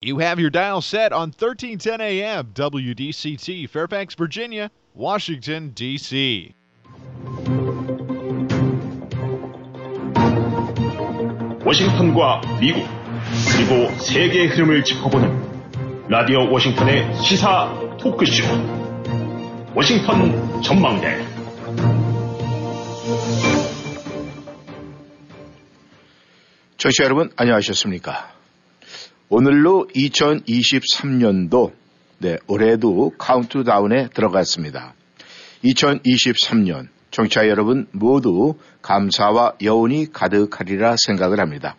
You have your dial set on 1310 AM WDCT, Fairfax, Virginia, Washington, D.C. 워싱턴과 미국, 그리고 세계의 흐름을 짚어보는 라디오 워싱턴의 시사 토크쇼, 워싱턴 전망대. 청취자 여러분, 안녕하셨습니까? 오늘로 2023년도, 올해도 카운트다운에 들어갔습니다. 2023년, 청취자 여러분 모두 감사와 여운이 가득하리라 생각을 합니다.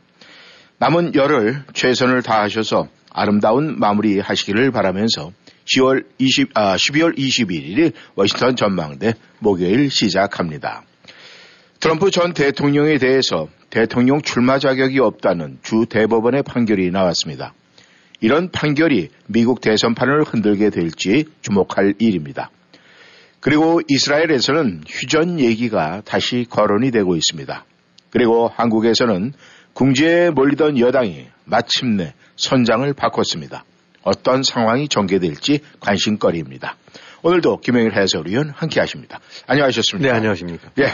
남은 열흘 최선을 다하셔서 아름다운 마무리하시기를 바라면서 12월 21일 워싱턴 전망대 목요일 시작합니다. 트럼프 전 대통령에 대해서 대통령 출마 자격이 없다는 주 대법원의 판결이 나왔습니다. 이런 판결이 미국 대선판을 흔들게 될지 주목할 일입니다. 그리고 이스라엘에서는 휴전 얘기가 다시 거론이 되고 있습니다. 그리고 한국에서는 궁지에 몰리던 여당이 마침내 선장을 바꿨습니다. 어떤 상황이 전개될지 관심거리입니다. 오늘도 김영일 해설위원 함께하십니다. 안녕하셨습니까? 네, 안녕하십니까? 예.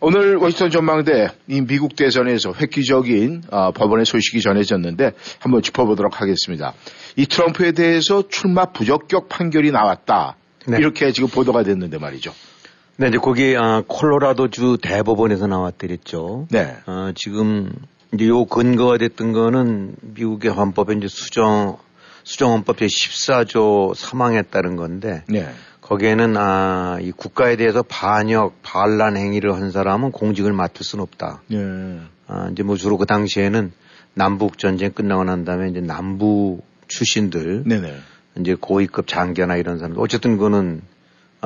오늘 워싱턴 전망대 이 미국 대선에서 획기적인 법원의 소식이 전해졌는데 한번 짚어보도록 하겠습니다. 이 트럼프에 대해서 출마 부적격 판결이 나왔다. 네. 이렇게 지금 보도가 됐는데 말이죠. 네, 이제 거기 콜로라도 주 대법원에서 나왔더랬죠. 네. 지금 이제 요 근거가 됐던 거는 미국의 헌법에 이제 수정헌법 제14조 3항에 따른 건데. 네. 거기에는 이 국가에 대해서 반역, 반란 행위를 한 사람은 공직을 맡을 수는 없다. 예. 이제 뭐 주로 그 당시에는 남북전쟁 끝나고 난 다음에 이제 남부 출신들. 네네. 이제 고위급 장교나 이런 사람들. 어쨌든 그거는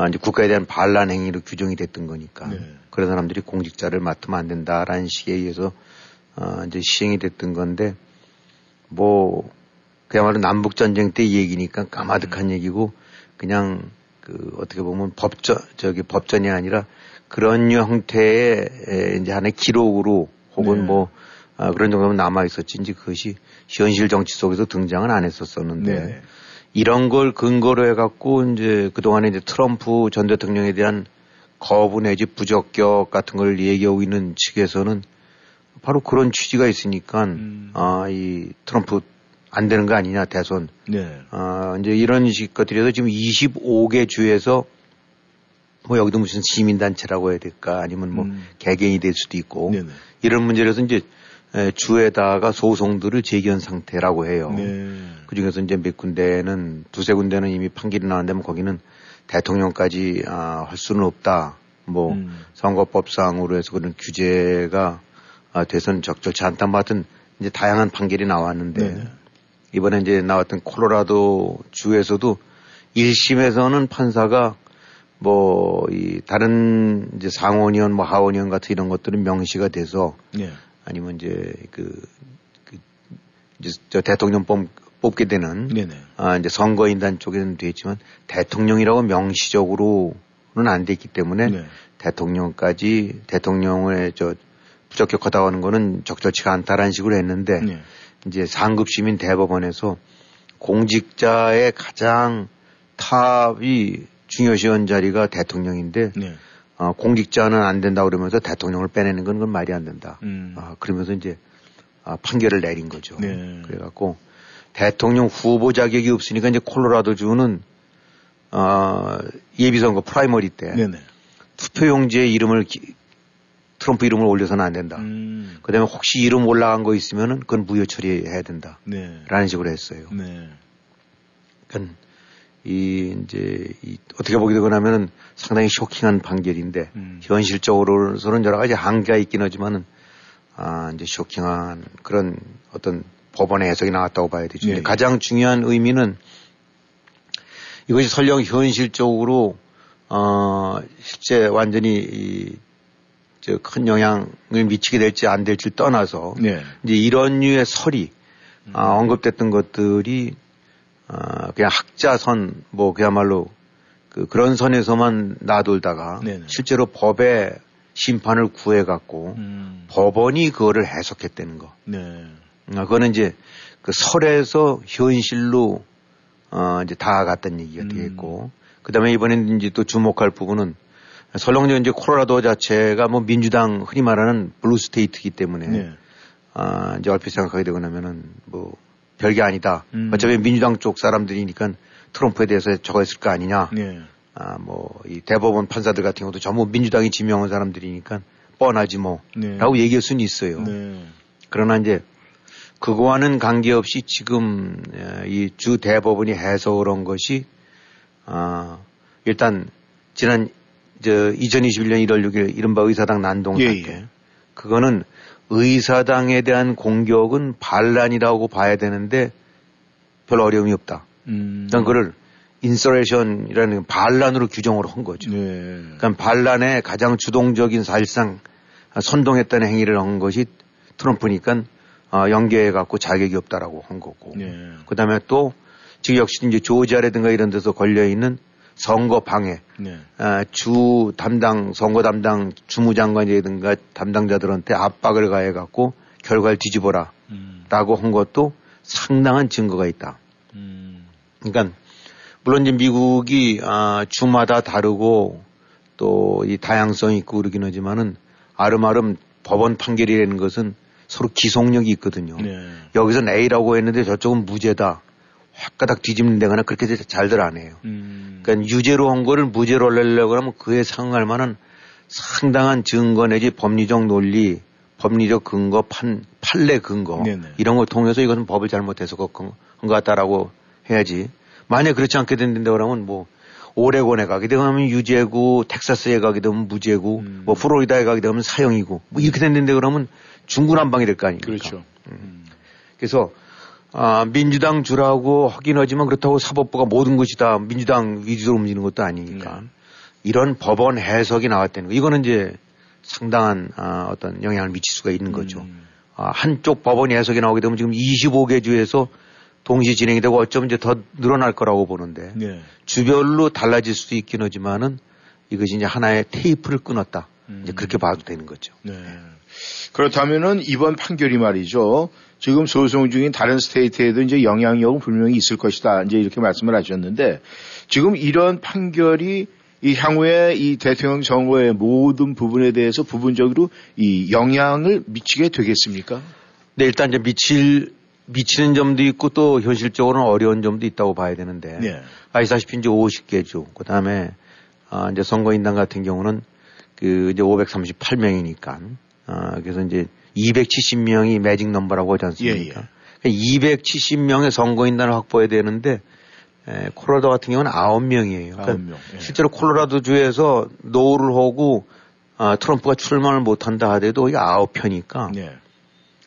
이제 국가에 대한 반란 행위로 규정이 됐던 거니까. 네. 그런 사람들이 공직자를 맡으면 안 된다라는 식에 의해서 이제 시행이 됐던 건데 뭐 그야말로 남북전쟁 때 얘기니까 까마득한 얘기고 그냥 그 어떻게 보면 법전이 아니라 그런 형태의 이제 하나의 기록으로 혹은 네. 뭐 그런 정도면 남아 있었지인지 그것이 현실 정치 속에서 등장은 안 했었었는데 네. 이런 걸 근거로 해갖고 이제 그 동안에 이제 트럼프 전 대통령에 대한 거부 내지 부적격 같은 걸 얘기하고 있는 측에서는 바로 그런 취지가 있으니까 이 트럼프 안 되는 거 아니냐, 대선. 네. 이제 이런 식 것들이 해서 지금 25개 주에서 뭐 여기도 무슨 시민단체라고 해야 될까 아니면 뭐 개개인이 될 수도 있고 네네. 이런 문제라서 이제 주에다가 소송들을 제기한 상태라고 해요. 네. 그 중에서 이제 몇 군데는 두세 군데는 이미 판결이 나왔는데 뭐 거기는 대통령까지 할 수는 없다. 뭐 선거법상으로 해서 그런 규제가 돼서는 적절치 않다. 뭐 하여튼 이제 다양한 판결이 나왔는데 네네. 이번에 이제 나왔던 콜로라도 주에서도 1심에서는 판사가 뭐, 다른 이제 상원의원 뭐 하원의원 같은 이런 것들은 명시가 돼서 예. 아니면 이제 이제 저 대통령 뽑게 되는 네네. 이제 선거인단 쪽에는 돼 있지만 대통령이라고 명시적으로는 안 돼 있기 때문에 네. 대통령을 저 부적격하다고 하는 거는 적절치가 않다라는 식으로 했는데 네. 이제 상급시민 대법원에서 공직자의 가장 탑이 중요시한 자리가 대통령인데 네. 공직자는 안 된다 그러면서 대통령을 빼내는 건 말이 안 된다. 그러면서 이제 판결을 내린 거죠. 네. 그래갖고 대통령 후보 자격이 없으니까 이제 콜로라도 주는 예비선거 프라이머리 때 네. 투표용지에 트럼프 이름을 올려서는 안 된다. 그다음에 혹시 이름 올라간 거 있으면은 그건 무효 처리해야 된다. 네. 라는 식으로 했어요. 네. 그러니까 어떻게 보게 되고 나면은 상당히 쇼킹한 판결인데 현실적으로서는 여러 가지 한계가 있긴 하지만은 이제 쇼킹한 그런 어떤 법원의 해석이 나왔다고 봐야 되죠. 네. 가장 중요한 의미는 이것이 설령 현실적으로 실제 완전히 큰 영향을 미치게 될지 안 될지 떠나서 네. 이제 이런 류의 설이 언급됐던 것들이 그냥 학자선 뭐 그야말로 그런 선에서만 놔둘다가 네네. 실제로 법의 심판을 구해갖고 법원이 그거를 해석했다는 거. 네. 그거는 이제 그 설에서 현실로 이제 다가갔던 얘기가 되겠고, 그다음에 이번에 이제 또 주목할 부분은 설령 이제 콜로라도 자체가 뭐 민주당 흔히 말하는 블루 스테이트이기 때문에 네. 이제 얼핏 생각하게 되고 나면은 뭐 별게 아니다. 어차피 민주당 쪽 사람들이니까 트럼프에 대해서 적어있을 거 아니냐. 네. 뭐 이 대법원 판사들 같은 경우도 전부 민주당이 지명한 사람들이니까 뻔하지 뭐라고 네. 얘기할 수는 있어요. 네. 그러나 이제 그거와는 관계없이 지금 이 주 대법원이 해석을 한 것이 일단 지난 저 2021년 1월 6일 이른바 의사당 난동 사태 예, 예. 그거는 의사당에 대한 공격은 반란이라고 봐야 되는데 별 어려움이 없다. 난 그걸 인서레이션이라는 반란으로 규정을 한 거죠. 예. 그러니까 반란에 가장 주동적인 사실상 선동했다는 행위를 한 것이 트럼프니까 연계해 갖고 자격이 없다라고 한 거고. 예. 그다음에 또 지금 역시 이제 조지아라든가 이런 데서 걸려 있는 선거 방해, 네. 주 담당 선거 담당 주무장관이라든가 담당자들한테 압박을 가해갖고 결과를 뒤집어라라고 한 것도 상당한 증거가 있다. 그러니까 물론 이제 미국이 주마다 다르고 또 이 다양성이 있고 그러긴 하지만은 아름아름 법원 판결이라는 것은 서로 기속력이 있거든요. 네. 여기서는 A라고 했는데 저쪽은 무죄다. 확가닥 뒤집는 데가나 그렇게 잘들 안 해요. 그러니까 유죄로 한 거를 무죄로 내려고 하면 그에 상응할 만한 상당한 증거 내지 법리적 논리, 법리적 근거, 판례 근거 네네. 이런 걸 통해서 이것은 법을 잘못해서 한 것 같다라고 해야지. 만약 그렇지 않게 된다고 하면 뭐 오레곤에 가게 되면 유죄고 텍사스에 가게 되면 무죄고 뭐 플로리다에 가게 되면 사형이고 뭐 이렇게 된다고 하면 중구난방이 될 거 아닙니까? 그렇죠. 그래서 민주당 주라고 하긴 하지만 그렇다고 사법부가 모든 것이 다 민주당 위주로 움직이는 것도 아니니까 이런 법원 해석이 나왔다는 거. 이거는 이제 상당한 어떤 영향을 미칠 수가 있는 거죠. 한쪽 법원 해석이 나오게 되면 지금 25개 주에서 동시 진행이 되고 어쩌면 이제 더 늘어날 거라고 보는데 네. 주별로 달라질 수도 있긴 하지만은 이것이 이제 하나의 테이프를 끊었다. 이제 그렇게 봐도 되는 거죠. 네. 그렇다면은 이번 판결이 말이죠. 지금 소송 중인 다른 스테이트에도 이제 영향력은 분명히 있을 것이다. 이제 이렇게 말씀을 하셨는데 지금 이런 판결이 이 향후에 이 대통령 선거의 모든 부분에 대해서 부분적으로 이 영향을 미치게 되겠습니까? 네, 일단 이제 미치는 점도 있고 또 현실적으로는 어려운 점도 있다고 봐야 되는데. 네. 아시다시피 이제 50개 주. 그 다음에 이제 선거인단 같은 경우는 그 이제 538명이니까. 그래서 이제 270명이 매직 넘버라고 하지 않습니까? 예, 예. 270명의 선거인단을 확보해야 되는데 콜로라도 같은 경우는 9명이에요. 그러니까 9명. 예. 실제로 콜로라도 주에서 노를 하고 트럼프가 출마를 못한다 하더라도 이게 9표니까 예.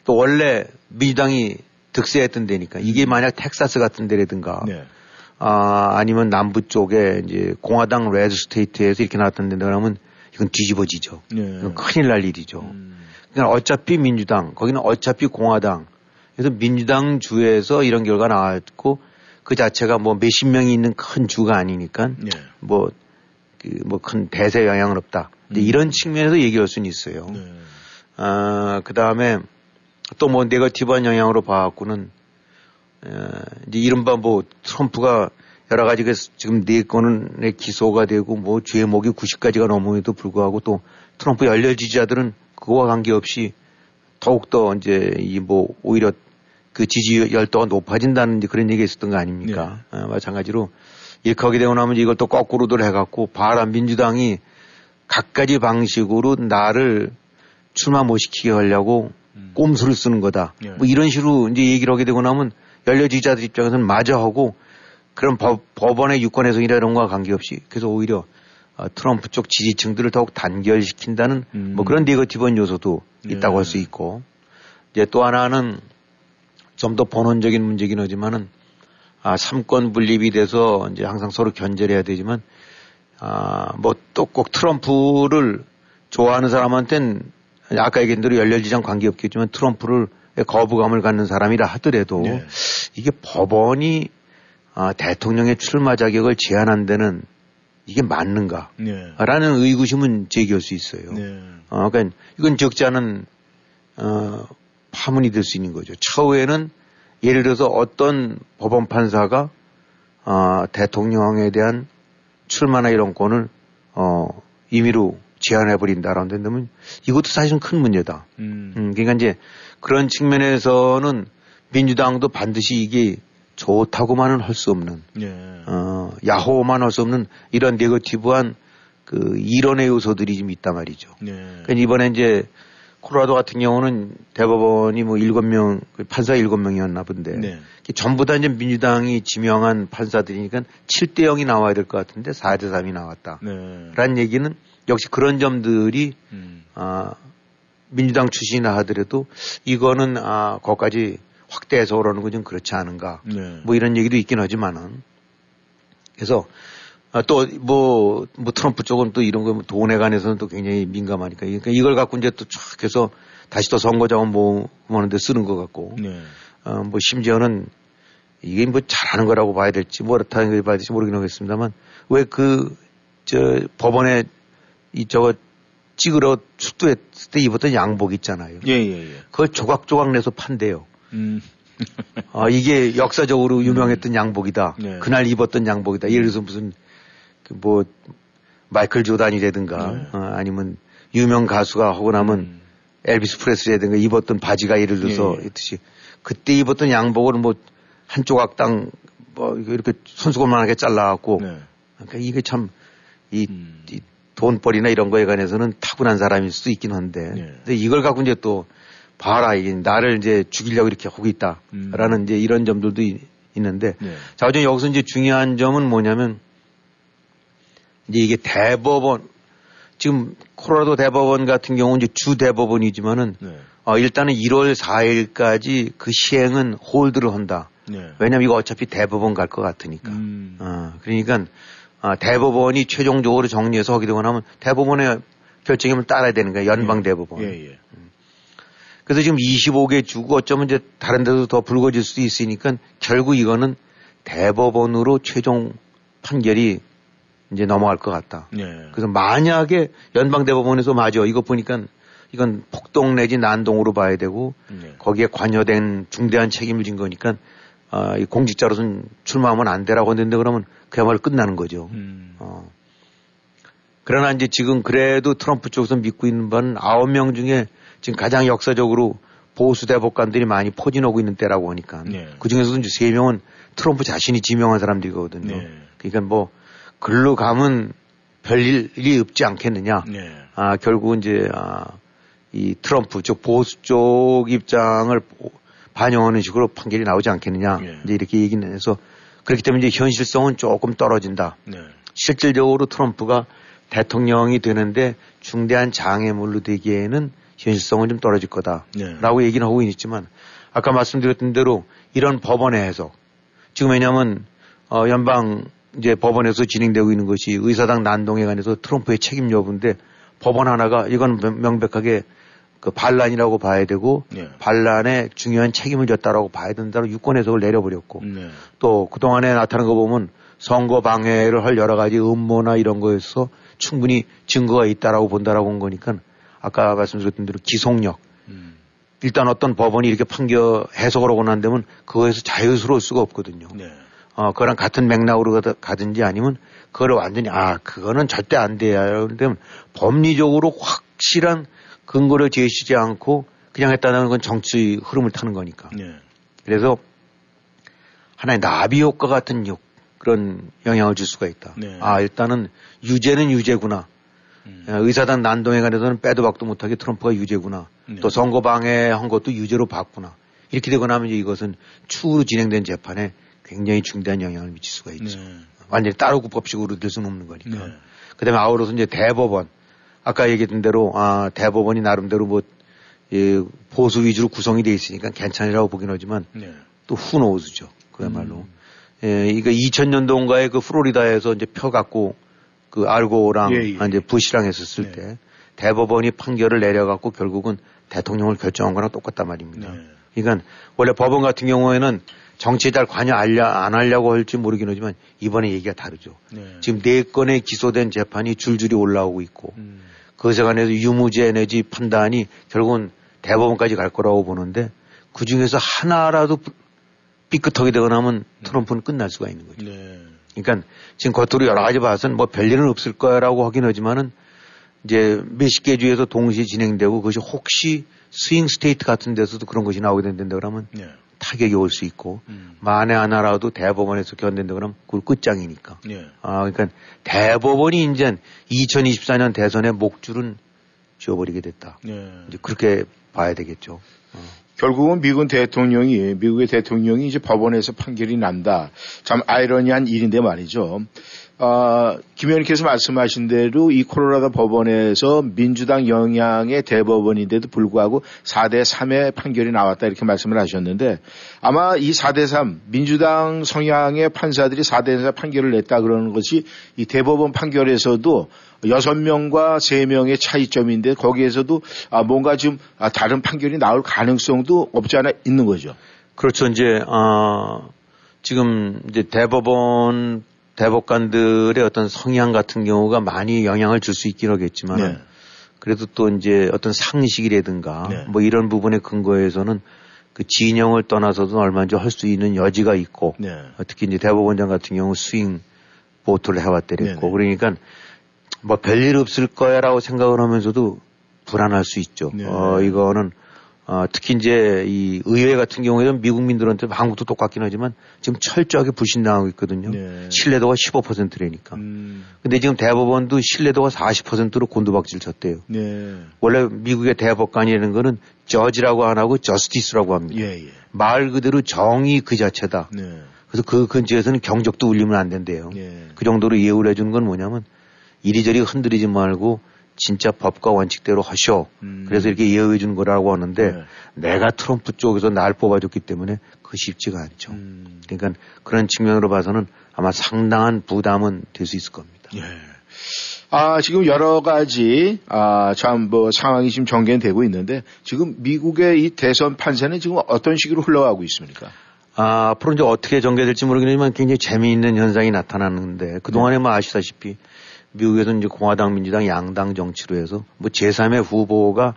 또 원래 민주당이 득세했던 데니까 이게 만약 텍사스 같은 데라든가 예. 아니면 남부 쪽에 이제 공화당 레드 스테이트에서 이렇게 나왔던 데라면 그러면 이건 뒤집어지죠. 예. 이건 큰일 날 일이죠. 그러니까 어차피 민주당, 거기는 어차피 공화당. 그래서 민주당 주에서 이런 결과가 나왔고 그 자체가 뭐 몇십 명이 있는 큰 주가 아니니까 네. 뭐 큰 대세 영향은 없다. 이런 측면에서 얘기할 수는 있어요. 네. 그 다음에 또 뭐 네거티브한 영향으로 봐갖고는 이제 이른바 뭐 트럼프가 여러 가지가 지금 4건의 기소가 되고 뭐 죄목이 90가지가 넘음에도 불구하고 또 트럼프 열렬 지지자들은 그와 관계없이 더욱더 이제 이 뭐 오히려 그 지지 열도가 높아진다는 그런 얘기가 있었던 거 아닙니까? 네. 마찬가지로 이렇게 하게 되고 나면 이걸 또 거꾸로들 해갖고 바람 민주당이 각가지 방식으로 나를 출마 못 시키게 하려고 꼼수를 쓰는 거다. 네. 뭐 이런 식으로 이제 얘기를 하게 되고 나면 열려 지지자들 입장에서는 마저 하고 그런 법원의 유권해석이나 이런 거와 관계없이 그래서 오히려 트럼프 쪽 지지층들을 더욱 단결시킨다는 뭐 그런 네거티브한 요소도 있다고 할 수 있고 이제 또 하나는 좀 더 본원적인 문제긴 하지만은 삼권 분립이 돼서 이제 항상 서로 견제를 해야 되지만 뭐 또 꼭 트럼프를 좋아하는 사람한테는 아까 얘기한 대로 열렬지장 관계없겠지만 트럼프를 거부감을 갖는 사람이라 하더라도 네. 이게 법원이 대통령의 출마 자격을 제한한 데는 이게 맞는가? 네. 라는 의구심은 제기할 수 있어요. 네. 그러니까 이건 적지 않은 파문이 될 수 있는 거죠. 차후에는 예를 들어서 어떤 법원 판사가 대통령에 대한 출마나 이런 건을 임의로 제한해버린다라는 데 되면 이것도 사실은 큰 문제다. 그러니까 이제 그런 측면에서는 민주당도 반드시 이게 좋다고만은 할 수 없는, 예. 야호만 할 수 없는 이런 네거티브한 그 이론의 요소들이 좀 있단 말이죠. 예. 그러니까 이번에 이제 콜로라도 같은 경우는 대법원이 뭐 7명, 판사 7명이었나 본데. 네. 전부 다 이제 민주당이 지명한 판사들이니까 7대0이 나와야 될 것 같은데 4대3이 나왔다. 네. 라는 얘기는 역시 그런 점들이, 민주당 출신이나 하더라도 이거는, 거기까지 확대해서 오라는 건 좀 그렇지 않은가. 네. 뭐 이런 얘기도 있긴 하지만은. 그래서 또, 뭐, 트럼프 쪽은 또 이런 거 돈에 관해서는 또 굉장히 민감하니까. 그러니까 이걸 갖고 이제 또 촥 해서 다시 또 선거 자원 모으는데 쓰는 것 같고. 네. 뭐, 심지어는 이게 뭐 잘하는 거라고 봐야 될지, 뭐, 그렇다는 걸 봐야 될지 모르긴 하겠습니다만 왜 법원에 찍으러 출두했을 때 입었던 양복 있잖아요. 예, 예, 예. 그걸 조각조각 내서 판대요. 이게 역사적으로 유명했던 양복이다. 네. 그날 입었던 양복이다. 예를 들어서 무슨 마이클 조단이라든가, 네. 아니면 유명 가수가 하고 나면 엘비스 프레스리라든가 입었던 바지가 예를 들어서 예. 있듯이 그때 입었던 양복을 한 조각당 이렇게 손수건만하게 잘라갖고, 네. 그러니까 이게 참 이 돈벌이나 이런 거에 관해서는 타고난 사람일 수도 있긴 한데, 네. 근데 이걸 갖고 이제 또 봐라, 이게 나를 이제 죽이려고 이렇게 하고 있다라는 이제 이런 점들도 있는데, 네. 자, 어쨌든 여기서 이제 중요한 점은 뭐냐면 이제 이게 대법원, 지금 콜로라도 대법원 같은 경우는 이제 주 대법원이지만은, 네. 일단은 1월 4일까지 그 시행은 홀드를 한다. 네. 왜냐면 이거 어차피 대법원 갈 것 같으니까. 그러니까 대법원이 최종적으로 정리해서 하게 되거나 하면 대법원의 결정임을 따라야 되는 거예요. 연방 대법원. 예, 예. 그래서 지금 25개 주고 어쩌면 이제 다른 데도 더 불거질 수도 있으니까 결국 이거는 대법원으로 최종 판결이 이제 넘어갈 것 같다. 예. 그래서 만약에 연방대법원에서 맞아. 이거 보니까 이건 폭동 내지 난동으로 봐야 되고, 예. 거기에 관여된 중대한 책임을 진 거니까, 이 공직자로서는 출마하면 안 되라고 했는데 그러면 그야말로 끝나는 거죠. 그러나 이제 지금 그래도 트럼프 쪽에서 믿고 있는 바는 9명 중에 지금 가장 역사적으로 보수 대법관들이 많이 포진하고 있는 때라고 하니까, 예. 그 중에서도 이제 3명은 트럼프 자신이 지명한 사람들이거든요. 예. 그러니까 글로 가면 별일이 없지 않겠느냐. 네. 결국은 이제, 이 트럼프 쪽 보수 쪽 입장을 반영하는 식으로 판결이 나오지 않겠느냐. 네. 이제 이렇게 얘기는 해서 그렇기 때문에 이제 현실성은 조금 떨어진다. 네. 실질적으로 트럼프가 대통령이 되는데 중대한 장애물로 되기에는 현실성은 좀 떨어질 거다라고, 네. 얘기는 하고 있지만 아까 말씀드렸던 대로 이런 법원의 해석. 지금 왜냐하면 연방 이제 법원에서 진행되고 있는 것이 의사당 난동에 관해서 트럼프의 책임 여부인데 법원 하나가 이건 명백하게 그 반란이라고 봐야 되고, 네. 반란에 중요한 책임을 졌다라고 봐야 된다고 유권 해석을 내려버렸고, 네. 또 그동안에 나타난 거 보면 선거 방해를 할 여러 가지 음모나 이런 거에서 충분히 증거가 있다라고 본다라고 한 거니까 아까 말씀드렸던 대로 기속력. 일단 어떤 법원이 이렇게 판결 해석을 하고 난 데면 그거에서 자유스러울 수가 없거든요. 네. 그거랑 같은 맥락으로 가든지 아니면 그걸 완전히, 그거는 절대 안 돼야 하는데 법리적으로 확실한 근거를 제시하지 않고 그냥 했다는 건 정치 흐름을 타는 거니까. 네. 그래서 하나의 나비 효과 같은 그런 영향을 줄 수가 있다. 네. 일단은 유죄는 유죄구나. 의사당 난동에 관해서는 빼도 박도 못하게 트럼프가 유죄구나. 네. 또 선거 방해한 것도 유죄로 봤구나. 이렇게 되고 나면 이것은 추후로 진행된 재판에 굉장히 중대한 영향을 미칠 수가 있죠. 네. 완전히 따로 국법식으로 될 수는 없는 거니까. 네. 그 다음에 아울러서 이제 대법원. 아까 얘기했던 대로, 대법원이 나름대로 보수 위주로 구성이 되어 있으니까 괜찮으라고 보긴 하지만, 네. 또 후노우즈죠. 그야말로. 이거 2000년도인가에 그 플로리다에서 이제 펴 갖고 그 알고랑, 예, 예. 이제 부시랑 했었을, 네. 때 대법원이 판결을 내려갖고 결국은 대통령을 결정한 거랑 똑같단 말입니다. 네. 그러니까 원래 법원 같은 경우에는 정치에 잘 관여 안 하려고 할지 모르긴 하지만 이번에 얘기가 다르죠. 네. 지금 4건의 기소된 재판이 줄줄이 올라오고 있고, 그것에 관해서 유무죄 내지 판단이 결국은 대법원까지 갈 거라고 보는데, 그중에서 하나라도 삐끗하게 되거나 하면 트럼프는 끝날 수가 있는 거죠. 네. 그러니까 지금 겉으로 여러 가지 봐서는 뭐 별일은 없을 거라고 하긴 하지만은 이제 몇십 개 주에서 동시에 진행되고 그것이 혹시 스윙 스테이트 같은 데서도 그런 것이 나오게 된다 그러면 네. 타격이 올 수 있고 만에 하나라도 대법원에서 견된다 그러면 그걸 끝장이니까. 네. 아, 그러니까 대법원이 이제 2024년 대선의 목줄은 지워버리게 됐다. 네. 이제 그렇게 봐야 되겠죠. 결국은 미국의 대통령이 이제 법원에서 판결이 난다. 참 아이러니한 일인데 말이죠. 김 의원님께서 말씀하신 대로 이 콜로라도 법원에서 민주당 영향의 대법원인데도 불구하고 4대3의 판결이 나왔다 이렇게 말씀을 하셨는데 아마 이 4대3 민주당 성향의 판사들이 4대3 판결을 냈다 그러는 것이 이 대법원 판결에서도 6명과 3명의 차이점인데 거기에서도 뭔가 좀 다른 판결이 나올 가능성도 없지 않아 있는 거죠. 그렇죠. 이제 지금 이제 대법원 대법관들의 어떤 성향 같은 경우가 많이 영향을 줄 수 있긴 하겠지만 네. 그래도 또 이제 어떤 상식이라든가 네. 뭐 이런 부분에 근거해서는 그 진영을 떠나서도 얼마든지 할 수 있는 여지가 있고 네. 특히 이제 대법원장 같은 경우 스윙 보트를 해왔더랬고 네. 그러니까 뭐 별일 없을 거야라고 생각을 하면서도 불안할 수 있죠. 네. 이거는 특히 이제 이 의회 같은 경우에는 미국민들한테 한국도 똑같긴 하지만 지금 철저하게 불신당하고 있거든요. 네. 신뢰도가 15%라니까. 근데 지금 대법원도 신뢰도가 40%로 곤두박질 쳤대요. 네. 원래 미국의 대법관이라는 거는 저지라고 안 하고 저스티스라고 합니다. 예, 예. 말 그대로 정의 그 자체다. 네. 그래서 그 근처에서는 경적도 울리면 안 된대요. 예. 그 정도로 예우를 해준 건 뭐냐면 이리저리 흔들리지 말고 진짜 법과 원칙대로 하셔. 그래서 이렇게 예우해 준 거라고 하는데 네. 내가 트럼프 쪽에서 날 뽑아줬기 때문에 그거 쉽지가 않죠. 그러니까 그런 측면으로 봐서는 아마 상당한 부담은 될 수 있을 겁니다. 예. 지금 여러 가지 참 뭐 상황이 지금 전개되고 있는데 지금 미국의 이 대선 판세는 지금 어떤 식으로 흘러가고 있습니까? 앞으로 이제 어떻게 전개될지 모르겠지만 굉장히 재미있는 현상이 나타나는데 그동안에 네. 뭐 아시다시피 미국에서는 이제 공화당, 민주당, 양당 정치로 해서 뭐 제3의 후보가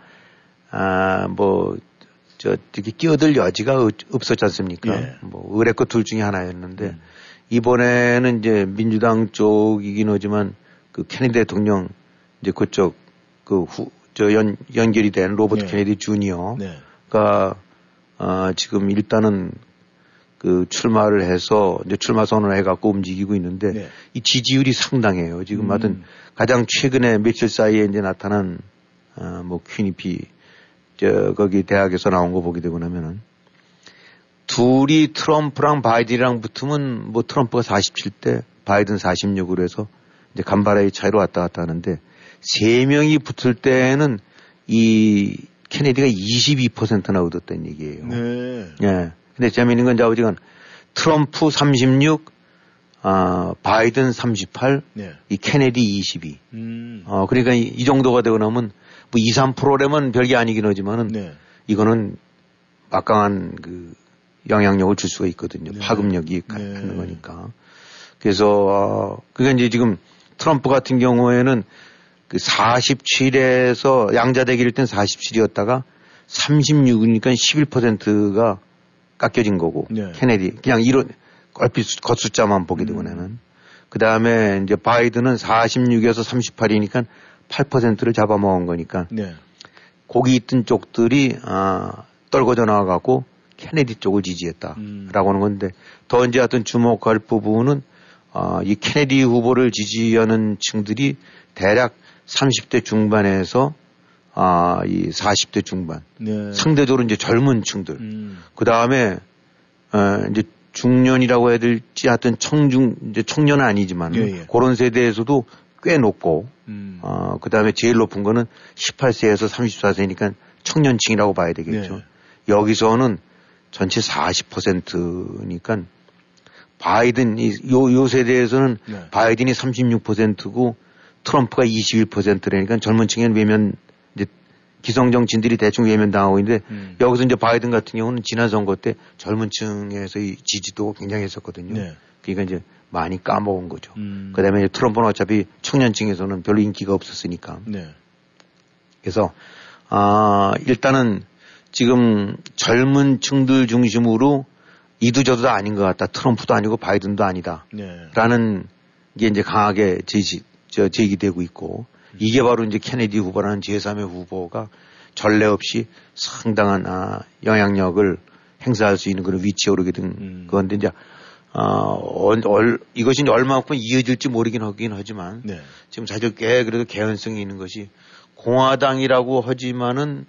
이렇게 끼어들 여지가 없었지 않습니까? 예. 뭐 의뢰 것 둘 중에 하나였는데 이번에는 이제 민주당 쪽이긴 하지만 그 케네디 대통령 이제 그쪽 연결이 된 로버트 예. 케네디 주니어가 네. 지금 일단은 그 출마를 해서 이제 출마 선언을 해갖고 움직이고 있는데 네. 이 지지율이 상당해요. 지금 하여튼 가장 최근에 며칠 사이에 이제 나타난 뭐 퀴니피 거기 대학에서 나온 거 보게 되고 나면은 둘이 트럼프랑 바이든이랑 붙으면 뭐 트럼프가 47대 바이든 46으로 해서 이제 간발의 차이로 왔다 갔다 하는데 세 명이 붙을 때는 이 케네디가 22%나 얻었다는 얘기예요. 네. 예. 근데 재미있는 건 오직은 트럼프 36, 바이든 38, 네. 이 케네디 22. 그러니까 이 정도가 되고 나면 뭐 2, 3%라면 별게 아니긴 하지만은 네. 이거는 막강한 그 영향력을 줄 수가 있거든요. 네. 파급력이 네. 하는 거니까. 그래서, 그러니까 이제 지금 트럼프 같은 경우에는 그 47에서 양자대결일 땐 47이었다가 36이니까 11%가 깎여진 거고, 네. 케네디. 그냥 이런, 얼핏 겉숫자만 보게 되고 나는. 그 다음에 이제 바이든은 46에서 38이니까 8%를 잡아먹은 거니까. 네. 거기 있던 쪽들이, 떨궈져 나와갖고 케네디 쪽을 지지했다라고 하는 건데, 더 이제 하여튼 주목할 부분은, 이 케네디 후보를 지지하는 층들이 대략 30대 중반에서 이 40대 중반. 네. 상대적으로 이제 젊은 층들. 그 다음에, 이제 중년이라고 해야 될지 하여튼 이제 청년은 아니지만, 예, 예. 그런 세대에서도 꽤 높고, 그 다음에 제일 높은 거는 18세에서 34세니까 청년층이라고 봐야 되겠죠. 네. 여기서는 전체 40%니까 바이든, 요 세대에서는 네. 바이든이 36%고 트럼프가 21%라니까 젊은 층에는 외면 기성 정치인들이 대충 외면당하고 있는데 여기서 이제 바이든 같은 경우는 지난 선거 때 젊은 층에서의 지지도 굉장히 했었거든요. 네. 그러니까 이제 많이 까먹은 거죠. 그다음에 트럼프는 어차피 청년층에서는 별로 인기가 없었으니까. 네. 그래서 일단은 지금 젊은 층들 중심으로 이도저도 아닌 것 같다. 트럼프도 아니고 바이든도 아니다. 네. 라는 게 이제 강하게 제기되고 있고 이게 바로 이제 케네디 후보라는 제3의 후보가 전례 없이 상당한 영향력을 행사할 수 있는 그런 위치에 오르게 된 건데 이제 이것이 얼마만큼 이어질지 모르긴 하긴 하지만 네. 지금 자주 그래도 개연성이 있는 것이 공화당이라고 하지만은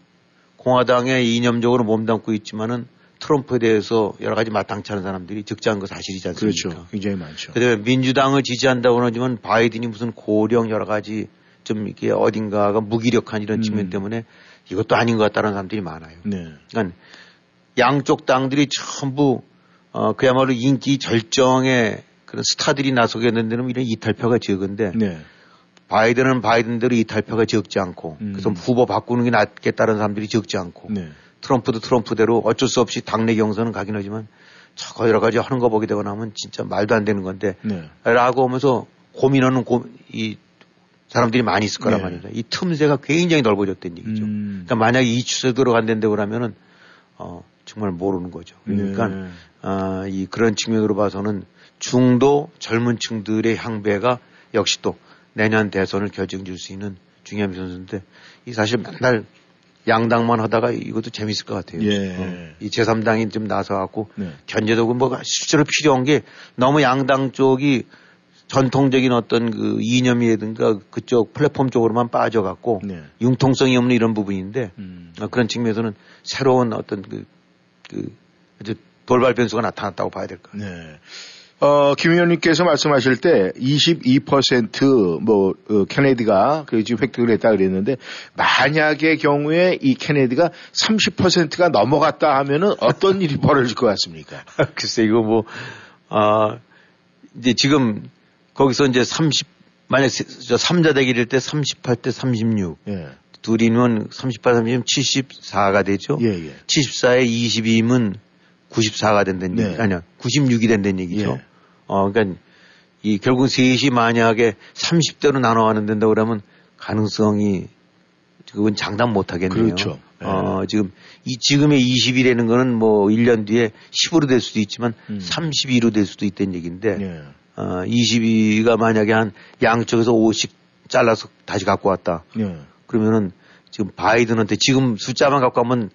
공화당에 이념적으로 몸담고 있지만은 트럼프에 대해서 여러 가지 마땅치 않은 사람들이 적지않은 거 사실이지 않습니까? 그렇죠. 굉장히 많죠. 그다음에 민주당을 지지한다고는 하지만 바이든이 무슨 고령 여러 가지 좀 이렇게 어딘가가 무기력한 이런 측면 때문에 이것도 아닌 것 같다는 사람들이 많아요. 네. 그러니까 양쪽 당들이 전부 그야말로 인기 절정의 그런 스타들이 나서겠는 데는 이런 이탈표가 적은데 네. 바이든은 바이든대로 이탈표가 적지 않고 그래서 후보 바꾸는 게 낫겠다는 사람들이 적지 않고 네. 트럼프도 트럼프대로 어쩔 수 없이 당내 경선은 가긴 하지만 저거 여러 가지 하는 거 보게 되고 나면 진짜 말도 안 되는 건데 네. 라고 하면서 고민하는 이 사람들이 많이 있을 거란 네. 말입니다. 이 틈새가 굉장히 넓어졌다는 얘기죠. 그러니까 만약에 이 추세로 들어간다고 하면은 정말 모르는 거죠. 그러니까 네. 이 그런 측면으로 봐서는 중도 젊은 층들의 향배가 역시 또 내년 대선을 결정질 수 있는 중요한 선수인데 이 사실 맨날 양당만 하다가 이것도 재밌을 것 같아요. 예. 이 제3당이 좀 나서갖고 네. 견제도 뭐가 실제로 필요한 게 너무 양당 쪽이 전통적인 어떤 그 이념이라든가 그쪽 플랫폼 쪽으로만 빠져갖고 네. 융통성이 없는 이런 부분인데 그런 측면에서는 새로운 어떤 그 돌발 변수가 나타났다고 봐야 될 것 같아요. 네. 김 의원님께서 말씀하실 때 22% 케네디가 그 지금 획득을 했다 그랬는데 만약의 경우에 이 케네디가 30%가 넘어갔다 하면은 어떤 일이 벌어질 것 같습니까? 글쎄 이거 이제 지금 거기서 이제 30 만약 3자 대결일 때 38대 36. 예. 둘이면 38, 36, 74가 되죠. 예. 74에 22면 94가 된다는 네. 얘기, 아니야, 96이 된다는 얘기죠. 예. 그러니까 이 결국 셋이 만약에 30대로 나눠가는 된다고 그러면 가능성이 그건 장담 못 하겠네요. 그렇죠. 예. 지금의 20이라는 거는 1년 뒤에 10으로 될 수도 있지만 32로 될 수도 있다는 얘기인데, 예. 22가 만약에 한 양쪽에서 5씩 잘라서 다시 갖고 왔다. 예. 그러면은 지금 바이든한테 지금 숫자만 갖고 가면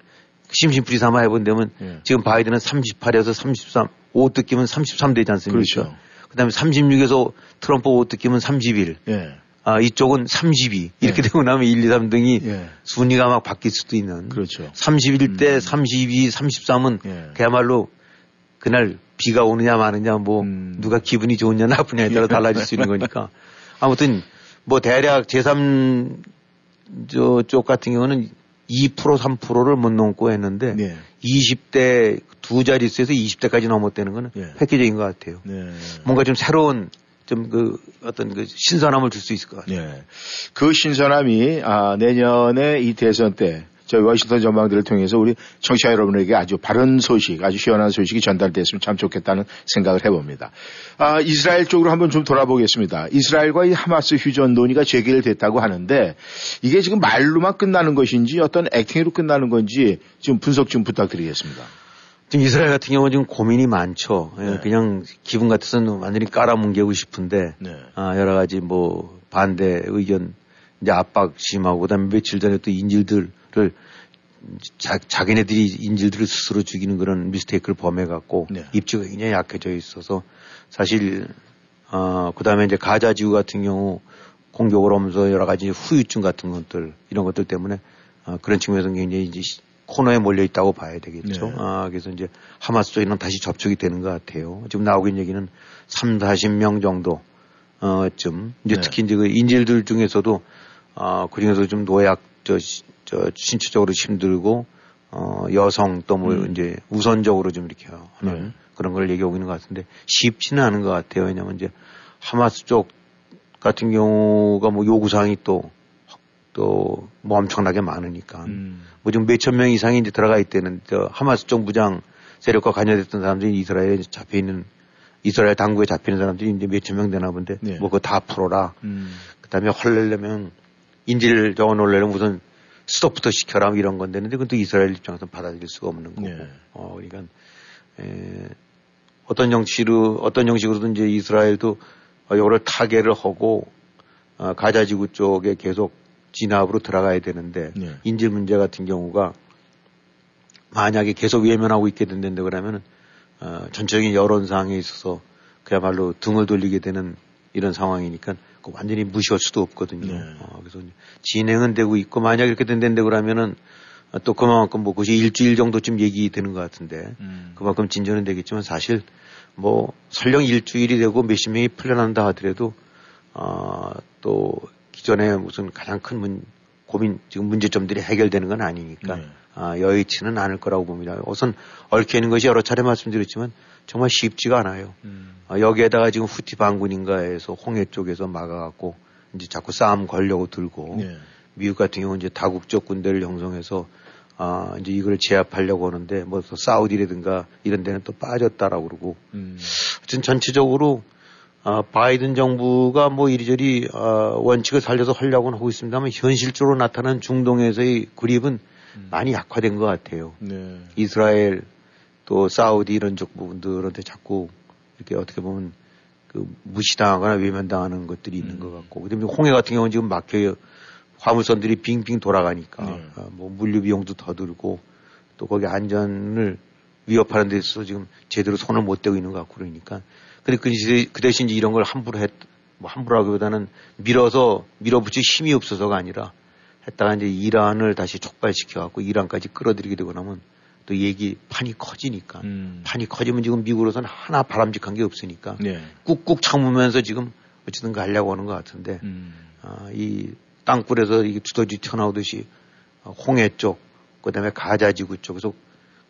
심심풀이 삼아 해본다면 예. 지금 바이든은 38에서 33, 5 뜯기면 33 되지 않습니까? 그렇죠. 그 다음에 36에서 트럼프 5 뜯기면 31. 예. 이쪽은 32. 이렇게 예. 되고 나면 1, 2, 3등이 예. 순위가 막 바뀔 수도 있는. 그렇죠. 31대 32, 33은 예. 그야말로 그날 비가 오느냐 마느냐 누가 기분이 좋으냐 나쁘냐에 따라 달라질 수 있는 거니까. 아무튼 대략 제3 쪽 같은 경우는 2%, 3%를 못 넘고 했는데 네. 20대 두 자릿수에서 20대까지 넘었다는 건 네. 획기적인 것 같아요. 네. 뭔가 좀 새로운 어떤 신선함을 줄 수 있을 것 같아요. 네. 그 신선함이 내년에 이 대선 때 저희 워싱턴 전망대를 통해서 우리 청취자 여러분에게 아주 바른 소식, 아주 시원한 소식이 전달됐으면 참 좋겠다는 생각을 해봅니다. 이스라엘 쪽으로 한번 좀 돌아보겠습니다. 이스라엘과 이 하마스 휴전 논의가 재개됐다고 하는데 이게 지금 말로만 끝나는 것인지 어떤 액팅으로 끝나는 건지 지금 분석 좀 부탁드리겠습니다. 지금 이스라엘 같은 경우는 지금 고민이 많죠. 네. 그냥 기분 같아서는 완전히 깔아뭉개고 싶은데 네. 여러 가지 반대 의견, 이제 압박 심하고 그다음에 며칠 전에 또 인질들 자기네들이 인질들을 스스로 죽이는 그런 미스테이크를 범해갖고 네. 입지가 굉장히 약해져 있어서 사실 그다음에 이제 가자 지구 같은 경우 공격을 하면서 여러 가지 후유증 같은 것들 이런 것들 때문에 그런 측면에서 굉장히 이제 코너에 몰려 있다고 봐야 되겠죠. 네. 그래서 이제 하마스 쪽이랑 다시 접촉이 되는 것 같아요. 지금 나오고 있는 얘기는 30~40명 정도 쯤 이제 네. 특히 이제 그 인질들 중에서도 그 중에서 좀 노약 신체적으로 힘들고 여성 또 이제 우선적으로 좀 이렇게 하는 그런 걸 얘기하고 있는 것 같은데 쉽지는 않은 것 같아요. 왜냐하면 이제 하마스 쪽 같은 경우가 요구사항이 또 엄청나게 많으니까 지금 몇천 명 이상이 이제 들어가 있다는 하마스 쪽 무장 세력과 관여됐던 사람들이 이스라엘에 잡혀 있는 이스라엘 당국에 잡히는 사람들이 이제 몇천 명 되나 본데 네. 그거 다 풀어라. 그다음에 헐려면 인질 적어놓으려면 우선 스톱부터 시켜라 이런 건데, 근데 그건 또 이스라엘 입장에서는 받아들일 수가 없는 거고. 네. 그러니까 어떤 형식으로, 어떤 형식으로든 이제 이스라엘도 이거를 타개를 하고 가자지구 쪽에 계속 진압으로 들어가야 되는데 네. 인질 문제 같은 경우가 만약에 계속 외면하고 있게 된다 그러면은 전체적인 여론상에 있어서 그야말로 등을 돌리게 되는 이런 상황이니까 완전히 무시할 수도 없거든요. 네. 그래서 진행은 되고 있고 만약 이렇게 된다 그러면은 또 그만큼 뭐 그것이 일주일 정도쯤 얘기되는 것 같은데 그만큼 진전은 되겠지만 사실 뭐 설령 일주일이 되고 몇십 명이 풀려난다 하더라도 또 기존에 무슨 가장 큰 고민 지금 문제점들이 해결되는 건 아니니까 네. 여의치는 않을 거라고 봅니다. 우선 얽혀 있는 것이 여러 차례 말씀드렸지만 정말 쉽지가 않아요. 여기에다가 지금 후티 반군인가에서 홍해 쪽에서 막아갖고 이제 자꾸 싸움 걸려고 들고 네. 미국 같은 경우는 이제 다국적 군대를 형성해서 이제 이걸 제압하려고 하는데 뭐 또 사우디라든가 이런 데는 또 빠졌다라고 그러고. 하여튼 전체적으로 바이든 정부가 뭐 이리저리 원칙을 살려서 하려고는 하고 있습니다만 현실적으로 나타난 중동에서의 그립은 많이 약화된 것 같아요. 네. 이스라엘 또 사우디 이런 쪽 부분들한테 자꾸 이렇게 어떻게 보면 그 무시당하거나 외면당하는 것들이 있는 것 같고. 그다음에 홍해 같은 경우는 지금 막혀요. 화물선들이 빙빙 돌아가니까 네. 뭐 물류 비용도 더 들고 또 거기 안전을 위협하는 데 있어서 지금 제대로 손을 못 대고 있는 것 같고 그러니까. 근데 그 대신 이제 이런 걸 함부로 뭐 함부로 하기보다는 밀어붙일 힘이 없어서가 아니라 했다가 이제 이란을 다시 촉발시켜갖고 이란까지 끌어들이게 되고 나면 또 판이 커지니까. 판이 커지면 지금 미국으로서는 하나 바람직한 게 없으니까. 네. 꾹꾹 참으면서 지금 어쨌든 가려고 하는 것 같은데. 이 땅굴에서 이게 두더지 튀어나오듯이 홍해 쪽, 그 다음에 가자지구 쪽에서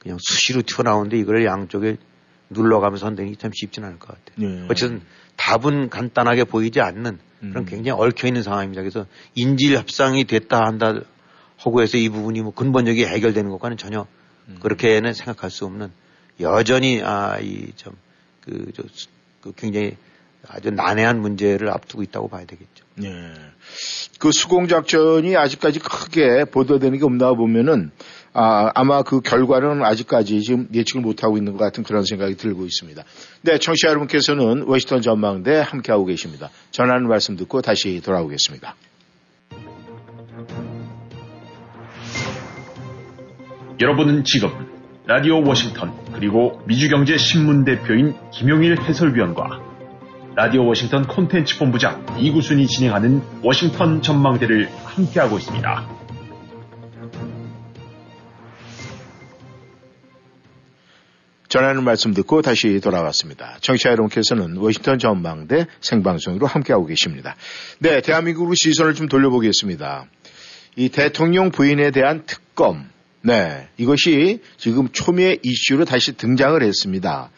그냥 수시로 튀어나오는데 이걸 양쪽에 눌러가면서 한다는 게 참 쉽진 않을 것 같아요. 네. 어쨌든 답은 간단하게 보이지 않는 그런 굉장히 얽혀있는 상황입니다. 그래서 인질 협상이 됐다 한다 하고 해서 이 부분이 뭐 근본적이 해결되는 것과는 전혀 그렇게는 생각할 수 없는 여전히 굉장히 아주 난해한 문제를 앞두고 있다고 봐야 되겠죠. 네. 그 수공작전이 아직까지 크게 보도되는 게 없나 보면은 아마 그 결과는 아직까지 지금 예측을 못하고 있는 것 같은 그런 생각이 들고 있습니다. 네, 청취자 여러분께서는 워싱턴 전망대 함께하고 계십니다. 전하는 말씀 듣고 다시 돌아오겠습니다. 여러분은 지금 라디오 워싱턴 그리고 미주경제신문 대표인 김용일 해설위원과 라디오 워싱턴 콘텐츠 본부장 이구순이 진행하는 워싱턴 전망대를 함께하고 있습니다. 전하는 말씀 듣고 다시 돌아왔습니다. 청취자 여러분께서는 워싱턴 전망대 생방송으로 함께하고 계십니다. 네, 대한민국으로 시선을 좀 돌려보겠습니다. 이 대통령 부인에 대한 특검, 네, 이것이 지금 초미의 이슈로 다시 등장을 했습니다.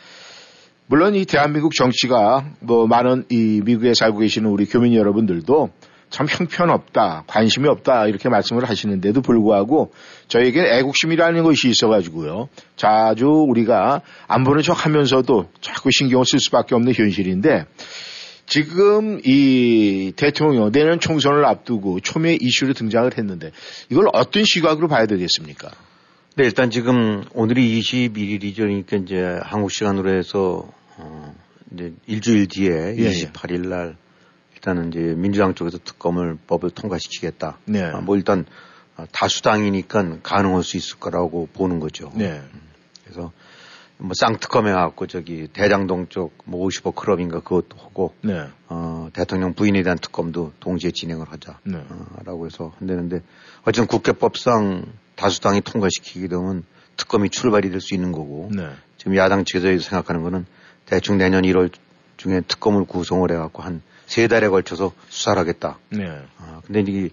물론 이 대한민국 정치가 뭐 많은 이 미국에 살고 계시는 우리 교민 여러분들도 참 형편없다, 관심이 없다 이렇게 말씀을 하시는데도 불구하고 저에겐 애국심이라는 것이 있어가지고요. 자주 우리가 안 보는 척하면서도 자꾸 신경을 쓸 수밖에 없는 현실인데 지금 이 대통령 내년 총선을 앞두고 초미의 이슈로 등장을 했는데 이걸 어떤 시각으로 봐야 되겠습니까? 네, 일단 지금 오늘이 21일이죠. 그러니까 이제 한국 시간으로 해서, 이제 일주일 뒤에 예, 28일 날 일단은 이제 민주당 쪽에서 특검을 법을 통과시키겠다. 네. 뭐 일단 다수당이니까 가능할 수 있을 거라고 보는 거죠. 네. 그래서 뭐 쌍특검 해갖고 저기 대장동 쪽 뭐 50억 클럽인가 그것도 하고, 네. 대통령 부인에 대한 특검도 동시에 진행을 하자. 네. 라고 해서 한다는데 어쨌든 국회법상 다수당이 통과시키게 되면 특검이 출발이 될 수 있는 거고 네. 지금 야당 측에서 생각하는 거는 대충 내년 1월 중에 특검을 구성을 해갖고 한 3달에 걸쳐서 수사를 하겠다. 네. 근데 이게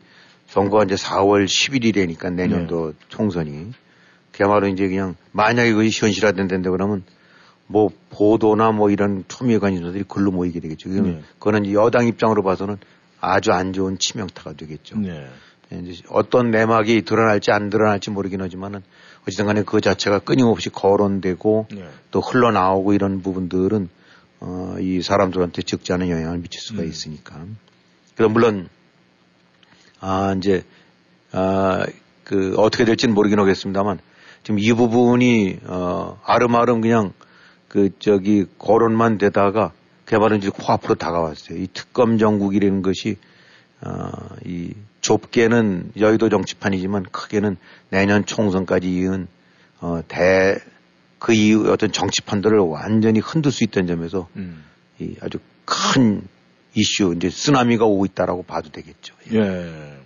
선거가 이제 4월 11일이니까 내년도 네. 총선이 그야말로 이제 그냥 만약에 그것이 현실화된다 그러면 뭐 보도나 뭐 이런 초미의 관심사들이 글로 모이게 되겠죠. 네. 그거는 이제 여당 입장으로 봐서는 아주 안 좋은 치명타가 되겠죠. 네. 이제 어떤 내막이 드러날지 안 드러날지 모르긴 하지만은 어쨌든 간에 그 자체가 끊임없이 거론되고 네. 또 흘러나오고 이런 부분들은 이 사람들한테 적지 않은 영향을 미칠 수가 있으니까. 그럼 물론 그 어떻게 될지는 모르긴 하겠습니다만 지금 이 부분이 아름아름 그냥 거론만 되다가 개발은 이제 코앞으로 다가왔어요. 이 특검 정국이라는 것이 이 좁게는 여의도 정치판이지만 크게는 내년 총선까지 이은 그 이후 어떤 정치판들을 완전히 흔들 수 있다는 점에서 이 아주 큰 이슈, 이제 쓰나미가 오고 있다라고 봐도 되겠죠. 예. 예.